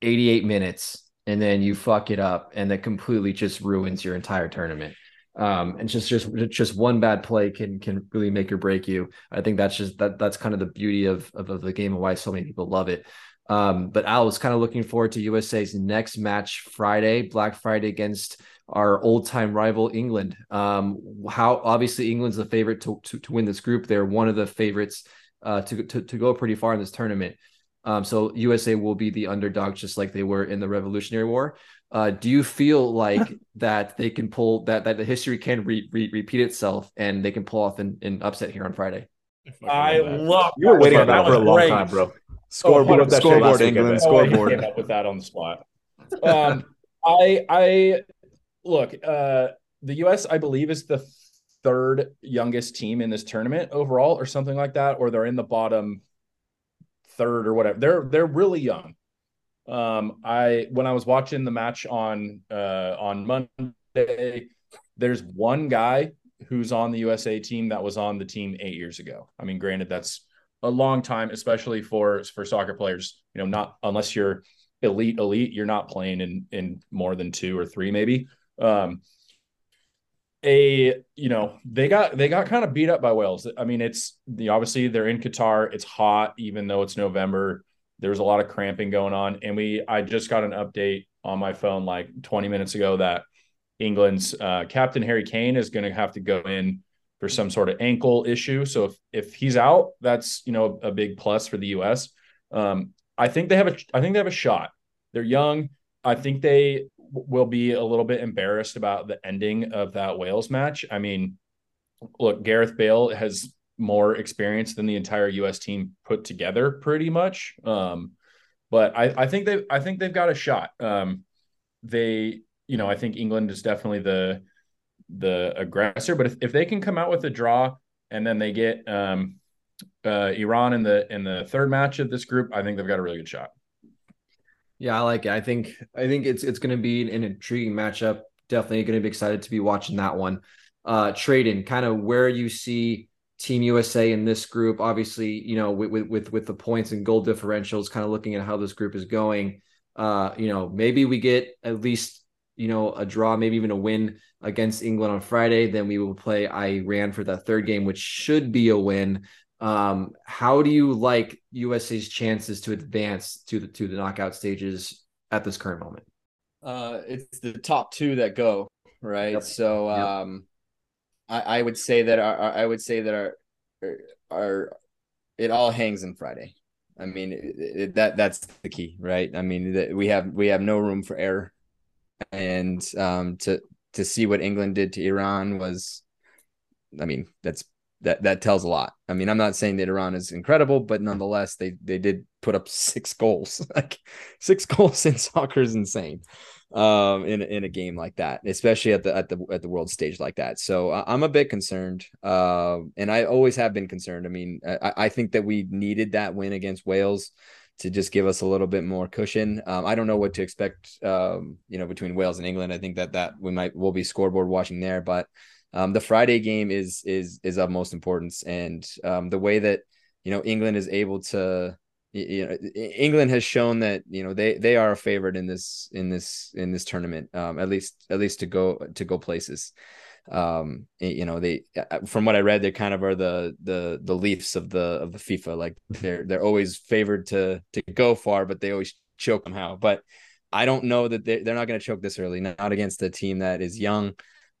eighty-eight minutes and then you fuck it up and that completely just ruins your entire tournament. Um, and just, just, just one bad play can, can really make or break you. I think that's just, that that's kind of the beauty of, of, of the game and why so many people love it. Um, but Al was kind of looking forward to U S A's next match Friday, Black Friday, against our old time rival, England. Um, how obviously England's the favorite to, to, to win this group. They're one of the favorites, uh, to, to, to go pretty far in this tournament. Um, so U S A will be the underdog, just like they were in the Revolutionary War. Uh, do you feel like that they can pull that, that the history can re, re, repeat itself and they can pull off an, an upset here on Friday? I, I love you were waiting for that for a long great. time, bro. Scoreboard, oh, that scoreboard, England, scoreboard. Came up with that on the spot. Um, I, I look. Uh, the U S, I believe, is the third youngest team in this tournament overall, or something like that, or they're in the bottom third or whatever. They're they're really young. Um, I when I was watching the match on uh, on Monday, there's one guy who's on the U S A team that was on the team eight years ago. I mean, granted, that's a long time, especially for for soccer players. You know, not unless you're elite, elite, you're not playing in in more than two or three, maybe. Um, a you know they got they got kind of beat up by Wales. I mean, it's the obviously they're in Qatar. It's hot, even though it's November. There's a lot of cramping going on, and we I just got an update on my phone like twenty minutes ago that England's uh, captain Harry Kane is going to have to go in for some sort of ankle issue. So if, if he's out, that's, you know, a big plus for the U S. Um, I think they have a, I think they have a shot. They're young. I think they w- will be a little bit embarrassed about the ending of that Wales match. I mean, look, Gareth Bale has more experience than the entire U S team put together, pretty much. Um, but I, I think they, I think they've got a shot. Um, they, you know, I think England is definitely the, the aggressor, but if, if they can come out with a draw and then they get um uh Iran in the in the third match of this group, I think they've got a really good shot. Yeah, I like it. I think I think it's it's going to be an intriguing matchup. Definitely going to be excited to be watching that one. Uh, Trayden, kind of where you see Team U S A in this group. Obviously, you know, with with with the points and goal differentials, kind of looking at how this group is going. Uh, you know, maybe we get at least, you know, a draw, maybe even a win against England on Friday. Then we will play Iran for that third game, which should be a win. Um, how do you like U S A's chances to advance to the to the knockout stages at this current moment? Uh, it's the top two that go, right? Yep. So um, yep. I, I would say that our, I would say that our our it all hangs on Friday. I mean it, it, that that's the key, right? I mean that we have we have no room for error. And um, to to see what England did to Iran was, I mean, that's that that tells a lot. I mean, I'm not saying that Iran is incredible, but nonetheless, they they did put up six goals. Like six goals in soccer is insane. Um, in in a game like that, especially at the at the at the world stage like that. So uh, I'm a bit concerned. Uh, and I always have been concerned. I mean, I, I think that we needed that win against Wales to just give us a little bit more cushion. Um, I don't know what to expect, um, you know, between Wales and England. I think that that we might will be scoreboard watching there, but um, the Friday game is is is of most importance. And um, the way that, you know, England is able to, you know, England has shown that, you know, they they are a favorite in this in this in this tournament, um, at least at least to go to go places. Um, you know, they, from what I read, they kind of are the, the, the Leafs of the, of the FIFA, like they're, they're always favored to, to go far, but they always choke somehow. But I don't know that they, they're not going to choke this early, not against a team that is young.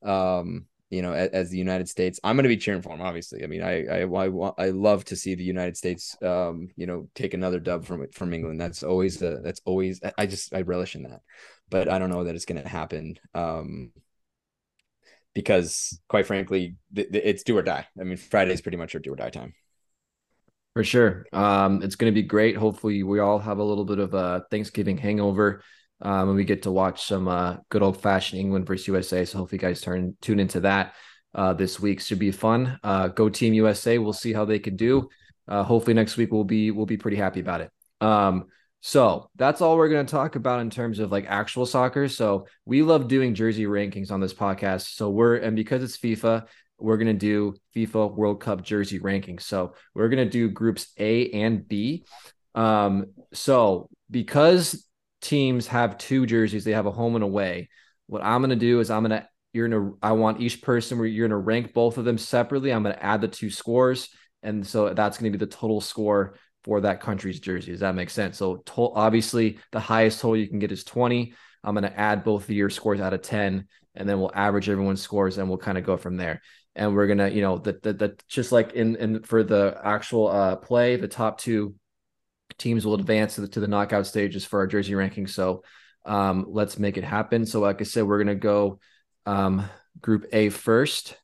Um, you know, as, as the United States, I'm going to be cheering for them. Obviously. I mean, I, I, I, I love to see the United States, um, you know, take another dub from from England. That's always a, that's always, I just, I relish in that, but I don't know that it's going to happen. Um, Because, quite frankly, th- th- it's do or die. I mean, Friday's pretty much our do or die time. For sure. Um, it's going to be great. Hopefully, we all have a little bit of a Thanksgiving hangover um, and we get to watch some uh, good old-fashioned England versus U S A. So hopefully you guys turn tune into that uh, this week. Should be fun. Uh, go Team U S A. We'll see how they can do. Uh, hopefully next week we'll be we'll be pretty happy about it. Um So that's all we're going to talk about in terms of like actual soccer. So we love doing jersey rankings on this podcast. So we're, and because it's FIFA, we're going to do FIFA World Cup jersey rankings. So we're going to do groups A and B. Um, so because teams have two jerseys, they have a home and away. What I'm going to do is I'm going to, you're going to, I want each person where you're going to rank both of them separately. I'm going to add the two scores. And so that's going to be the total score for that country's jersey. Does that make sense? So to- obviously the highest total you can get is twenty. I'm going to add both of your scores out of ten, and then we'll average everyone's scores and we'll kind of go from there. And we're going to, you know, that, that, that just like in, in for the actual uh, play, the top two teams will advance to the, to the knockout stages for our jersey ranking. So um, let's make it happen. So like I said, we're going to go um, group A first,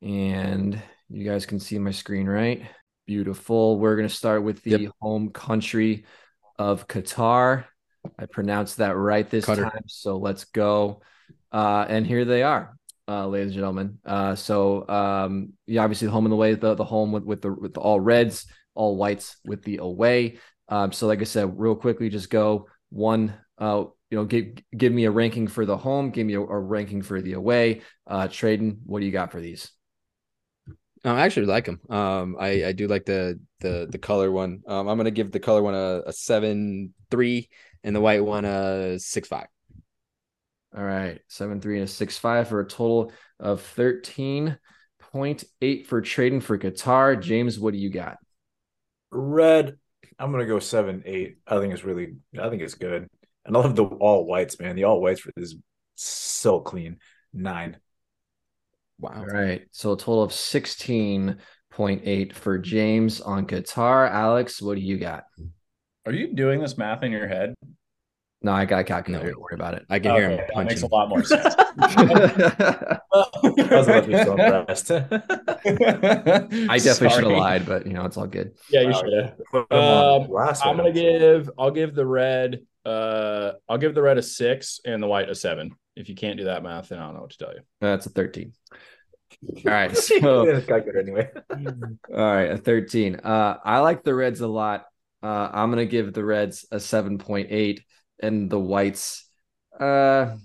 and you guys can see my screen, right? Beautiful. We're going to start with the yep. home country of Qatar. I pronounced that right this Cutter. time. So let's go. Uh, and here they are, uh, ladies and gentlemen. Uh, so um, yeah, obviously the home and the away, the, the home with, with the with the all reds, all whites with the away. Um, so like I said, real quickly, just go one, uh, you know, give, give me a ranking for the home, give me a, a ranking for the away. Uh, Trayden, what do you got for these? I actually like them. Um, I, I do like the the the color one. Um, I'm going to give the color one a, a seven three and the white one a six five. All right, seven three and a six five for a total of thirteen point eight for Trayden for Qatar. James, what do you got? Red. I'm gonna go seven eight. I think it's really, I think it's good, and I love the all whites, man. The all whites is so clean. Nine. Wow. All right, so a total of sixteen point eight for James on Qatar. Alex, what do you got? Are you doing this math in your head? No, I got a calculator. No, don't worry about it. I can okay, hear him punching. That makes a lot more sense. I was about to be so impressed. I definitely should have lied, but you know, it's all good. Yeah, you wow, should. Yeah. Um, I'm gonna give. I'll give the red. Uh, I'll give the red a six and the white a seven. If you can't do that math, then I don't know what to tell you. That's a thirteen. All right. So, calculator anyway. All right, a thirteen. Uh, I like the reds a lot. Uh, I'm gonna give the reds a seven point eight. And the whites, uh,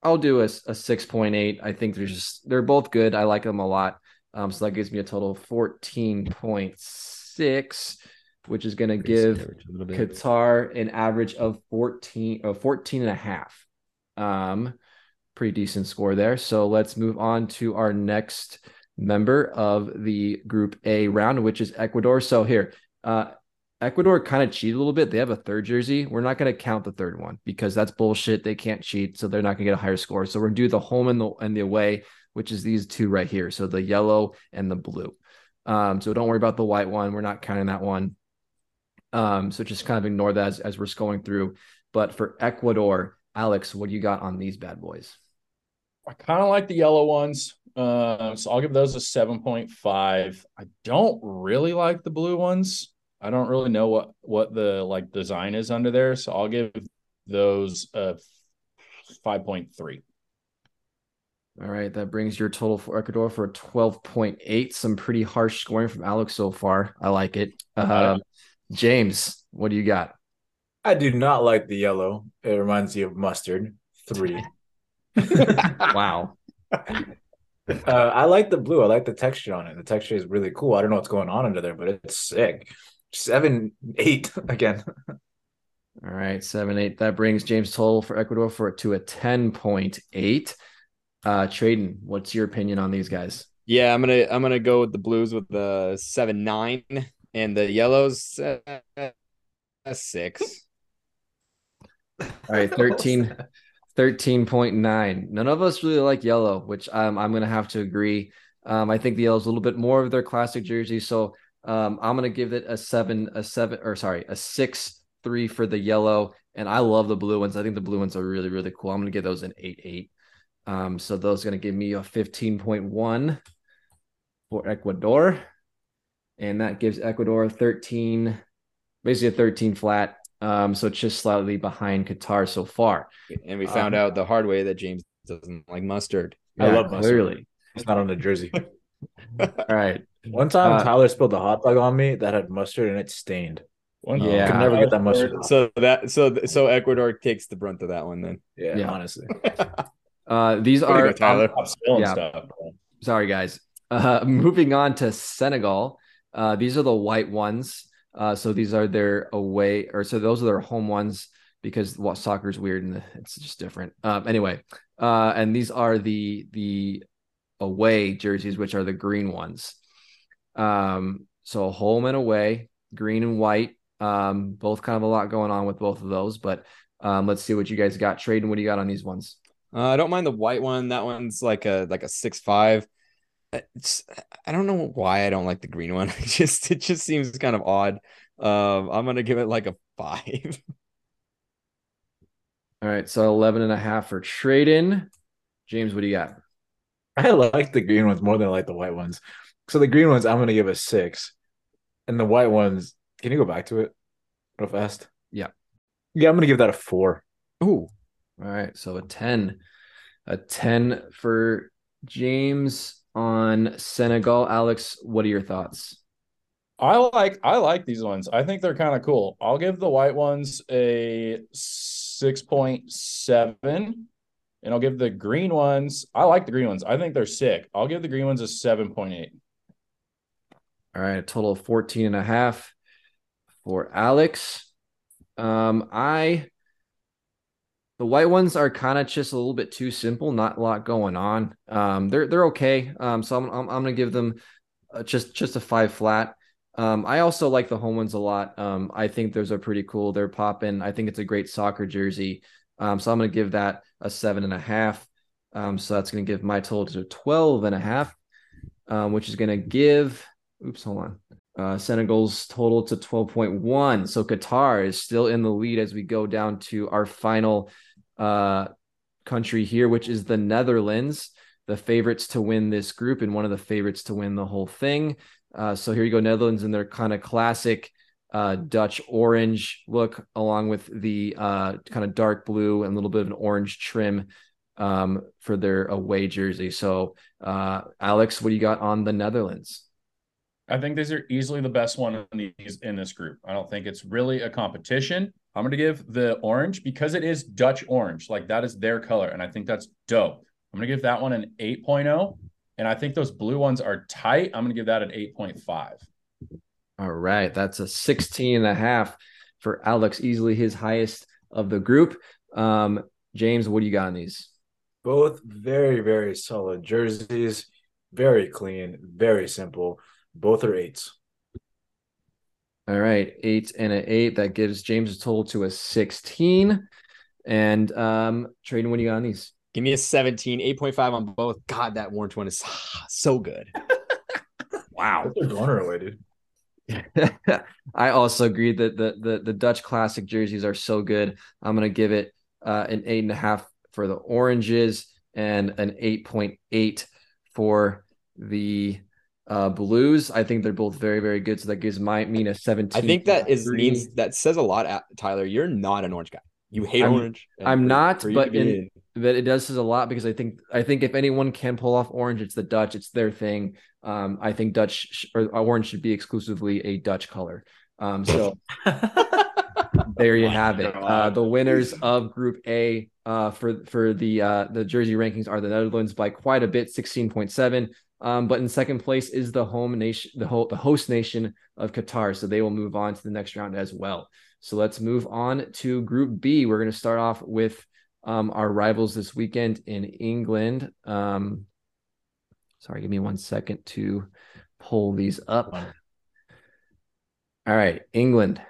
I'll do a, a six point eight. I think they're just, they're both good. I like them a lot. Um, so that gives me a total of fourteen point six, which is going to give Qatar an average of fourteen, uh, fourteen and a half. Um, pretty decent score there. So let's move on to our next member of the Group A round, which is Ecuador. So here, uh, Ecuador kind of cheated a little bit. They have a third jersey. We're not going to count the third one because that's bullshit. They can't cheat, so they're not going to get a higher score. So we're going to do the home and the and the away, which is these two right here. So the yellow and the blue. Um, so don't worry about the white one. We're not counting that one. Um, so just kind of ignore that as, as we're going through. But for Ecuador, Alex, what do you got on these bad boys? I kind of like the yellow ones. Uh, so I'll give those a seven point five. I don't really like the blue ones. I don't really know what, what the like design is under there. So I'll give those a five point three. All right. That brings your total for Ecuador for a twelve point eight. Some pretty harsh scoring from Alex so far. I like it. Uh, James, what do you got? I do not like the yellow. It reminds me of mustard. Three. Wow. Uh, I like the blue. I like the texture on it. The texture is really cool. I don't know what's going on under there, but it's sick. Seven, eight again. All right, seven, eight. That brings James' total for Ecuador for to a ten point eight. Uh, Trayden, what's your opinion on these guys? Yeah, I'm gonna I'm gonna go with the blues with the seven nine and the yellows uh, a six. All right, thirteen. thirteen point nine. None of us really like yellow, which um, I'm going to have to agree. Um, I think the yellow is a little bit more of their classic jersey, so. Um, I'm going to give it a seven, a seven, or sorry, a six, three for the yellow. And I love the blue ones. I think the blue ones are really, really cool. I'm going to give those an eight, eight. Um, so those are going to give me a fifteen point one for Ecuador. And that gives Ecuador thirteen, basically a thirteen flat. Um, so it's just slightly behind Qatar so far. And we found um, out the hard way that James doesn't like mustard. Yeah, I love mustard. Clearly. It's not on the jersey. All right. One time uh, Tyler spilled a hot dog on me that had mustard and it stained. One yeah, I could never get that mustard. Off. So that so so Ecuador takes the brunt of that one then. Yeah, yeah. Honestly. uh, these are go, Tyler. Um, yeah. Stuff, Sorry, guys. Uh, moving on to Senegal. Uh, these are the white ones. Uh, so these are their away, or so those are their home ones, because well, soccer is weird and it's just different. Um, anyway, uh, and these are the the away jerseys, which are the green ones. Um, so home and away, green and white. Um, both kind of a lot going on with both of those, but um, let's see what you guys got. Trayden, what do you got on these ones? Uh, I don't mind the white one. That one's like a like a six five. It's, I don't know why I don't like the green one. It just it just seems kind of odd. Um, I'm gonna give it like a five. All right, so eleven and a half for Trayden. James, what do you got? I like the green ones more than I like the white ones. So the green ones, I'm gonna give a six, and the white ones. Can you go back to it real fast? Yeah, yeah, I'm gonna give that a four. Ooh. All right, so a ten. A ten for James on Senegal. Alex, what are your thoughts? I like I like these ones. I think they're kind of cool. I'll give the white ones a six point seven, and I'll give the green ones, I like the green ones. I think they're sick. I'll give the green ones a seven point eight. All right, a total of fourteen and a half for Alex. Um, I... The white ones are kind of just a little bit too simple, not a lot going on. Um, they're they're okay. Um, so I'm I'm, I'm going to give them uh, just just a five flat. Um, I also like the home ones a lot. Um, I think those are pretty cool. They're popping. I think it's a great soccer jersey. Um, so I'm going to give that a seven and a half. Um, so that's going to give my total to twelve and a half, um, which is going to give. Oops, hold on. Uh, Senegal's total to twelve point one. So Qatar is still in the lead as we go down to our final uh country here, which is the Netherlands, the favorites to win this group and one of the favorites to win the whole thing. Uh so here you go, Netherlands in their kind of classic uh Dutch orange look, along with the uh kind of dark blue and a little bit of an orange trim um for their away jersey. So uh Alex, what do you got on the Netherlands? I think these are easily the best one in these in this group. I don't think it's really a competition. I'm going to give the orange because it is Dutch orange. Like, that is their color, and I think that's dope. I'm going to give that one an eight point oh, and I think those blue ones are tight. I'm going to give that an eight point five. All right. That's a sixteen and a half for Alex, easily his highest of the group. Um, James, what do you got on these? Both very, very solid jerseys, very clean, very simple. Both are eights. All right, eight and an eight. That gives James a total to a sixteen. And um, Trayden, what do you got on these? Give me a seventeen, eight point five on both. God, that orange one is so good. Wow. That's a runner away, dude. I also agree that the, the, the Dutch classic jerseys are so good. I'm going to give it uh, an eight and a half for the oranges and an eight point eight for the Uh, blues. I think they're both very, very good. So that gives my mean a seventeen. I think that is means that says a lot, Tyler. You're not an orange guy. You hate I'm, orange. I'm not, but in, but it does says a lot because I think I think if anyone can pull off orange, it's the Dutch. It's their thing. Um, I think Dutch sh- or orange should be exclusively a Dutch color. Um, so there you have it. Uh, the winners of Group A uh, for for the uh, the jersey rankings are the Netherlands by quite a bit, sixteen point seven. Um, but in second place is the home nation, the, ho- the host nation of Qatar. So they will move on to the next round as well. So let's move on to Group B. We're going to start off with um, our rivals this weekend in England. Um, sorry, give me one second to pull these up. All right, England.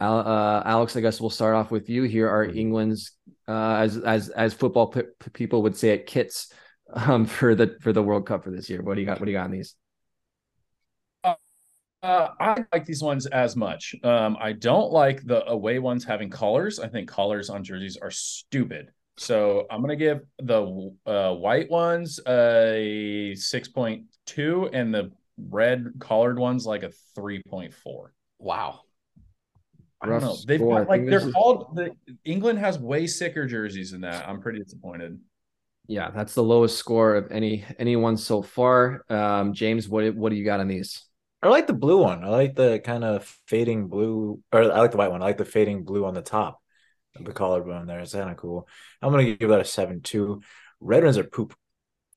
Al- uh, Alex, I guess we'll start off with you. Here are England's, uh, as as as football p- people would say it, kits. Um, for the for the World Cup for this year, what do you got? What do you got on these? Uh, uh, I like these ones as much. Um, I don't like the away ones having collars. I think collars on jerseys are stupid. So I'm gonna give the uh, white ones a six point two and the red collared ones like a three point four. Wow. I don't know. They've got, like they're called. The, England has way sicker jerseys than that. I'm pretty disappointed. Yeah, that's the lowest score of any anyone so far. Um, James, what what do you got on these? I like the blue one. I like the kind of fading blue, or I like the white one. I like the fading blue on the top of the collarbone there. It's kind of cool. I'm going to give that a seven point two. Red ones are poop,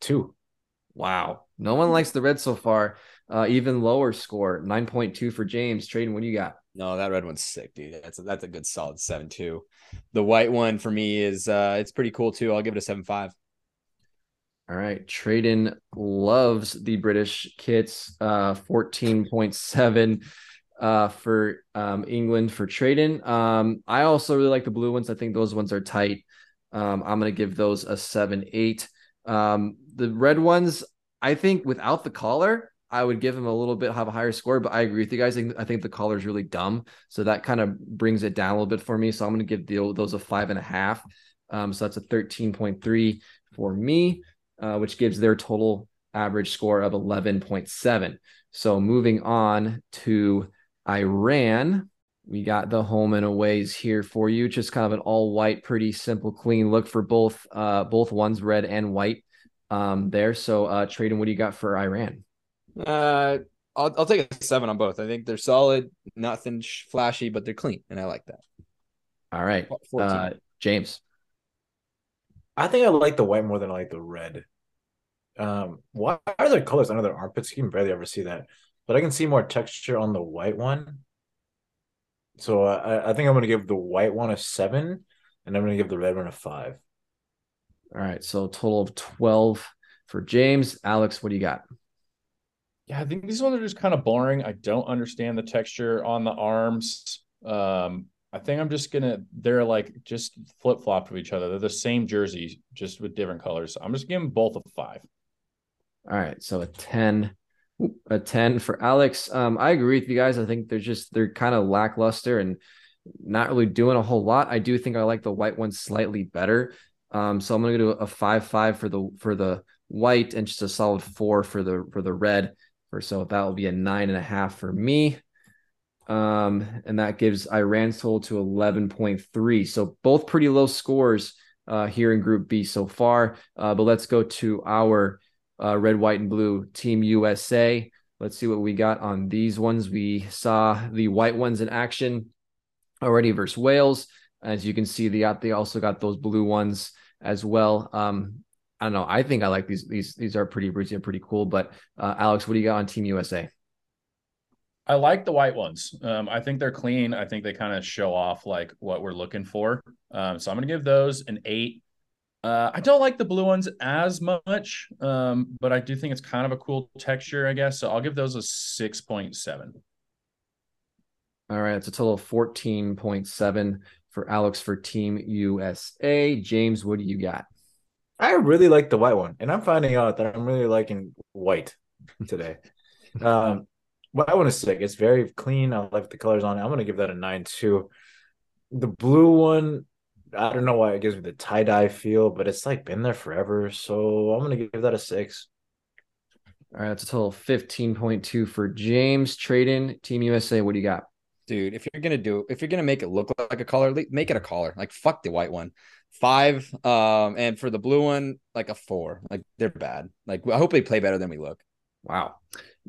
too. Wow. No one likes the red so far. Uh, even lower score, nine point two for James. Trayden, what do you got? No, that red one's sick, dude. That's a, that's a good solid seven two. The white one for me is uh, it's pretty cool too. I'll give it a seven five. All right. Trayden loves the British kits. Uh, fourteen point seven uh, for um, England for Trayden. Um, I also really like the blue ones. I think those ones are tight. Um, I'm going to give those a seven eight. Um, the red ones, I think without the collar, I would give them a little bit, have a higher score, but I agree with you guys. I think, I think the collar is really dumb. So that kind of brings it down a little bit for me. So I'm going to give the, those a five and a half. Um, so that's a thirteen point three for me. Uh, which gives their total average score of eleven point seven. So moving on to Iran, we got the home and aways here for you. Just kind of an all white, pretty simple, clean look for both uh, both ones, red and white um, there. So uh, Trayden, what do you got for Iran? Uh, I'll, I'll take a seven on both. I think they're solid, nothing flashy, but they're clean, and I like that. All right, uh, James. I think I like the white more than I like the red. Um, why are there colors under their armpits? You can barely ever see that. But I can see more texture on the white one. So uh, I think I'm going to give the white one a seven, and I'm going to give the red one a five. All right, so a total of twelve for James. Alex, what do you got? Yeah, I think these ones are just kind of boring. I don't understand the texture on the arms. Um I think I'm just going to, they're like just flip-flopped with each other. They're the same jersey, just with different colors. I'm just giving both a five. All right. So a ten, a ten for Alex. Um, I agree with you guys. I think they're just, they're kind of lackluster and not really doing a whole lot. I do think I like the white one slightly better. Um, so I'm going to do a five, five for the, for the white and just a solid four for the, for the red. Or so that will be a nine and a half for me. Um, and that gives Iran's total to eleven point three. So both pretty low scores uh, here in Group B so far. Uh, but let's go to our uh, red, white, and blue Team U S A. Let's see what we got on these ones. We saw the white ones in action already versus Wales. As you can see, they, got, they also got those blue ones as well. Um, I don't know. I think I like these. These these are pretty pretty, pretty cool. But uh, Alex, what do you got on Team U S A? I like the white ones. Um, I think they're clean. I think they kind of show off like what we're looking for. Um, so I'm going to give those an eight. Uh, I don't like the blue ones as much, um, but I do think it's kind of a cool texture, I guess. So I'll give those a six point seven. All right. It's a total of fourteen point seven for Alex for Team U S A. James, what do you got? I really like the white one. And I'm finding out that I'm really liking white today. Um What I want to say, it's very clean. I like the colors on it. I'm going to give that a nine two. The blue one, I don't know why it gives me the tie-dye feel, but it's like been there forever. So I'm going to give that a six. All right, that's a total fifteen point two for James. Trayden, Team U S A, what do you got? Dude, if you're going to do, if you're going to make it look like a collar, make it a collar. Like, fuck the white one. Five. Um, and for the blue one, like a four. Like, they're bad. Like, I hope they play better than we look. Wow.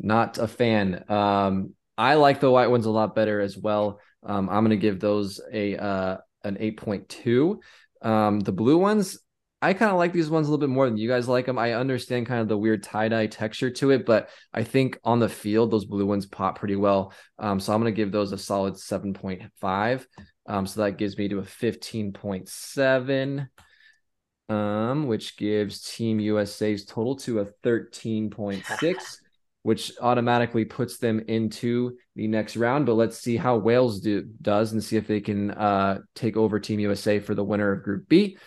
Not a fan. Um, I like the white ones a lot better as well. Um, I'm going to give those a uh, an eight point two. Um, the blue ones, I kind of like these ones a little bit more than you guys like them. I understand kind of the weird tie-dye texture to it, but I think on the field, those blue ones pop pretty well. Um, so I'm going to give those a solid seven point five. Um, so that gives me to a fifteen point seven. Um, which gives Team U S A's total to a thirteen point six, which automatically puts them into the next round. But let's see how Wales do, does and see if they can uh, take over Team U S A for the winner of Group B.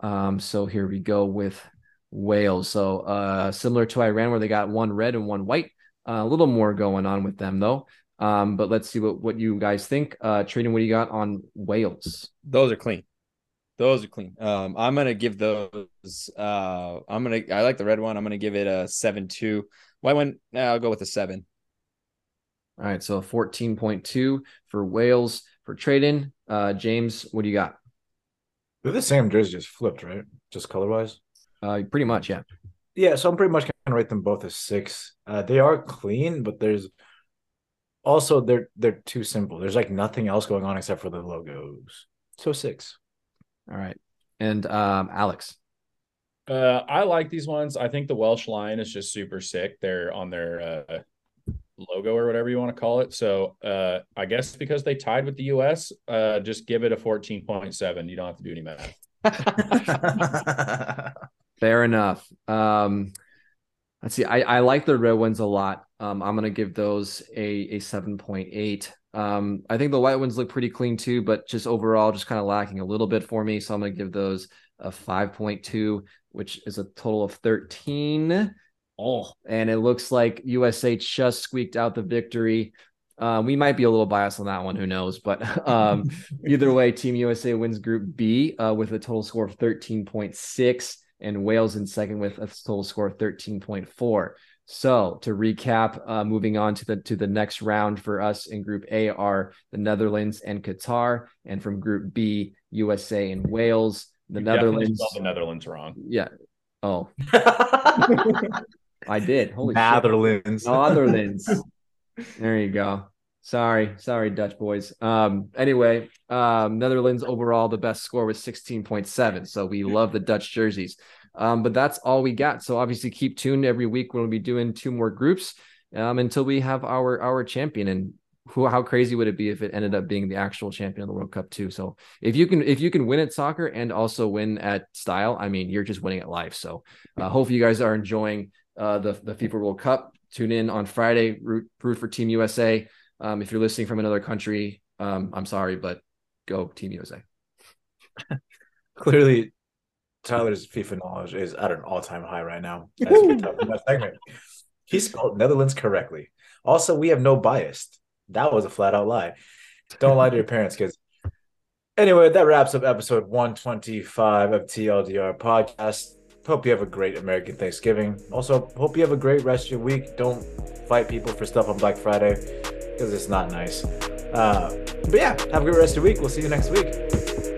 Um, so here we go with Wales. So uh, similar to Iran, where they got one red and one white, uh, a little more going on with them, though. Um, but let's see what, what you guys think. Uh, Trayden, what do you got on Wales? Those are clean. Those are clean. Um, I'm going to give those, uh, I'm going to, I like the red one. I'm going to give it a seven two. White one, nah, I'll go with a seven. All right. So fourteen point two for Wales for Trayden. Uh, James, what do you got? They're the same jersey, just flipped, right? Just color wise? Uh, pretty much. Yeah. Yeah. So I'm pretty much going to rate them both as six. Uh, they are clean, but there's also, they're, they're too simple. There's like nothing else going on except for the logos. So six. All right. And um, Alex. Uh, I like these ones. I think the Welsh line is just super sick. They're on their uh, logo or whatever you want to call it. So uh, I guess because they tied with the U S, uh, just give it a fourteen point seven. You don't have to do any math. Fair enough. Um, let's see. I, I like the red ones a lot. Um, I'm going to give those a, a seven point eight. Um, I think the white ones look pretty clean too, but just overall just kind of lacking a little bit for me. So I'm going to give those a five point two, which is a total of thirteen. Oh, and it looks like U S A just squeaked out the victory. Uh, we might be a little biased on that one. Who knows? But um, either way, Team U S A wins Group B uh, with a total score of thirteen point six, and Wales in second with a total score of thirteen point four. So to recap, uh, moving on to the to the next round for us in Group A are the Netherlands and Qatar, and from Group B, U S A and Wales. The you Netherlands spelled the Netherlands wrong. Yeah. Oh. I did. Holy Netherlands. Shit. Netherlands. There you go. Sorry. Sorry, Dutch boys. Um, anyway, um, Netherlands overall, the best score was sixteen point seven. So we love the Dutch jerseys. Um, but that's all we got. So obviously keep tuned every week. We'll be doing two more groups um, until we have our, our champion. And who, how crazy would it be if it ended up being the actual champion of the World Cup too? So if you can, if you can win at soccer and also win at style, I mean, you're just winning at life. So uh, hopefully you guys are enjoying uh, the, the FIFA World Cup. Tune in on Friday, root, root for Team U S A. Um, if you're listening from another country, um, I'm sorry, but go Team U S A. Clearly, Tyler's FIFA knowledge is at an all-time high right now. As we talk about segment. He spelled Netherlands correctly. Also, we have no bias. That was a flat-out lie. Don't lie to your parents, kids. Anyway, that wraps up episode one twenty-five of T L D R Podcast. Hope you have a great American Thanksgiving. Also, hope you have a great rest of your week. Don't fight people for stuff on Black Friday because it's not nice. Uh, but yeah, have a great rest of your week. We'll see you next week.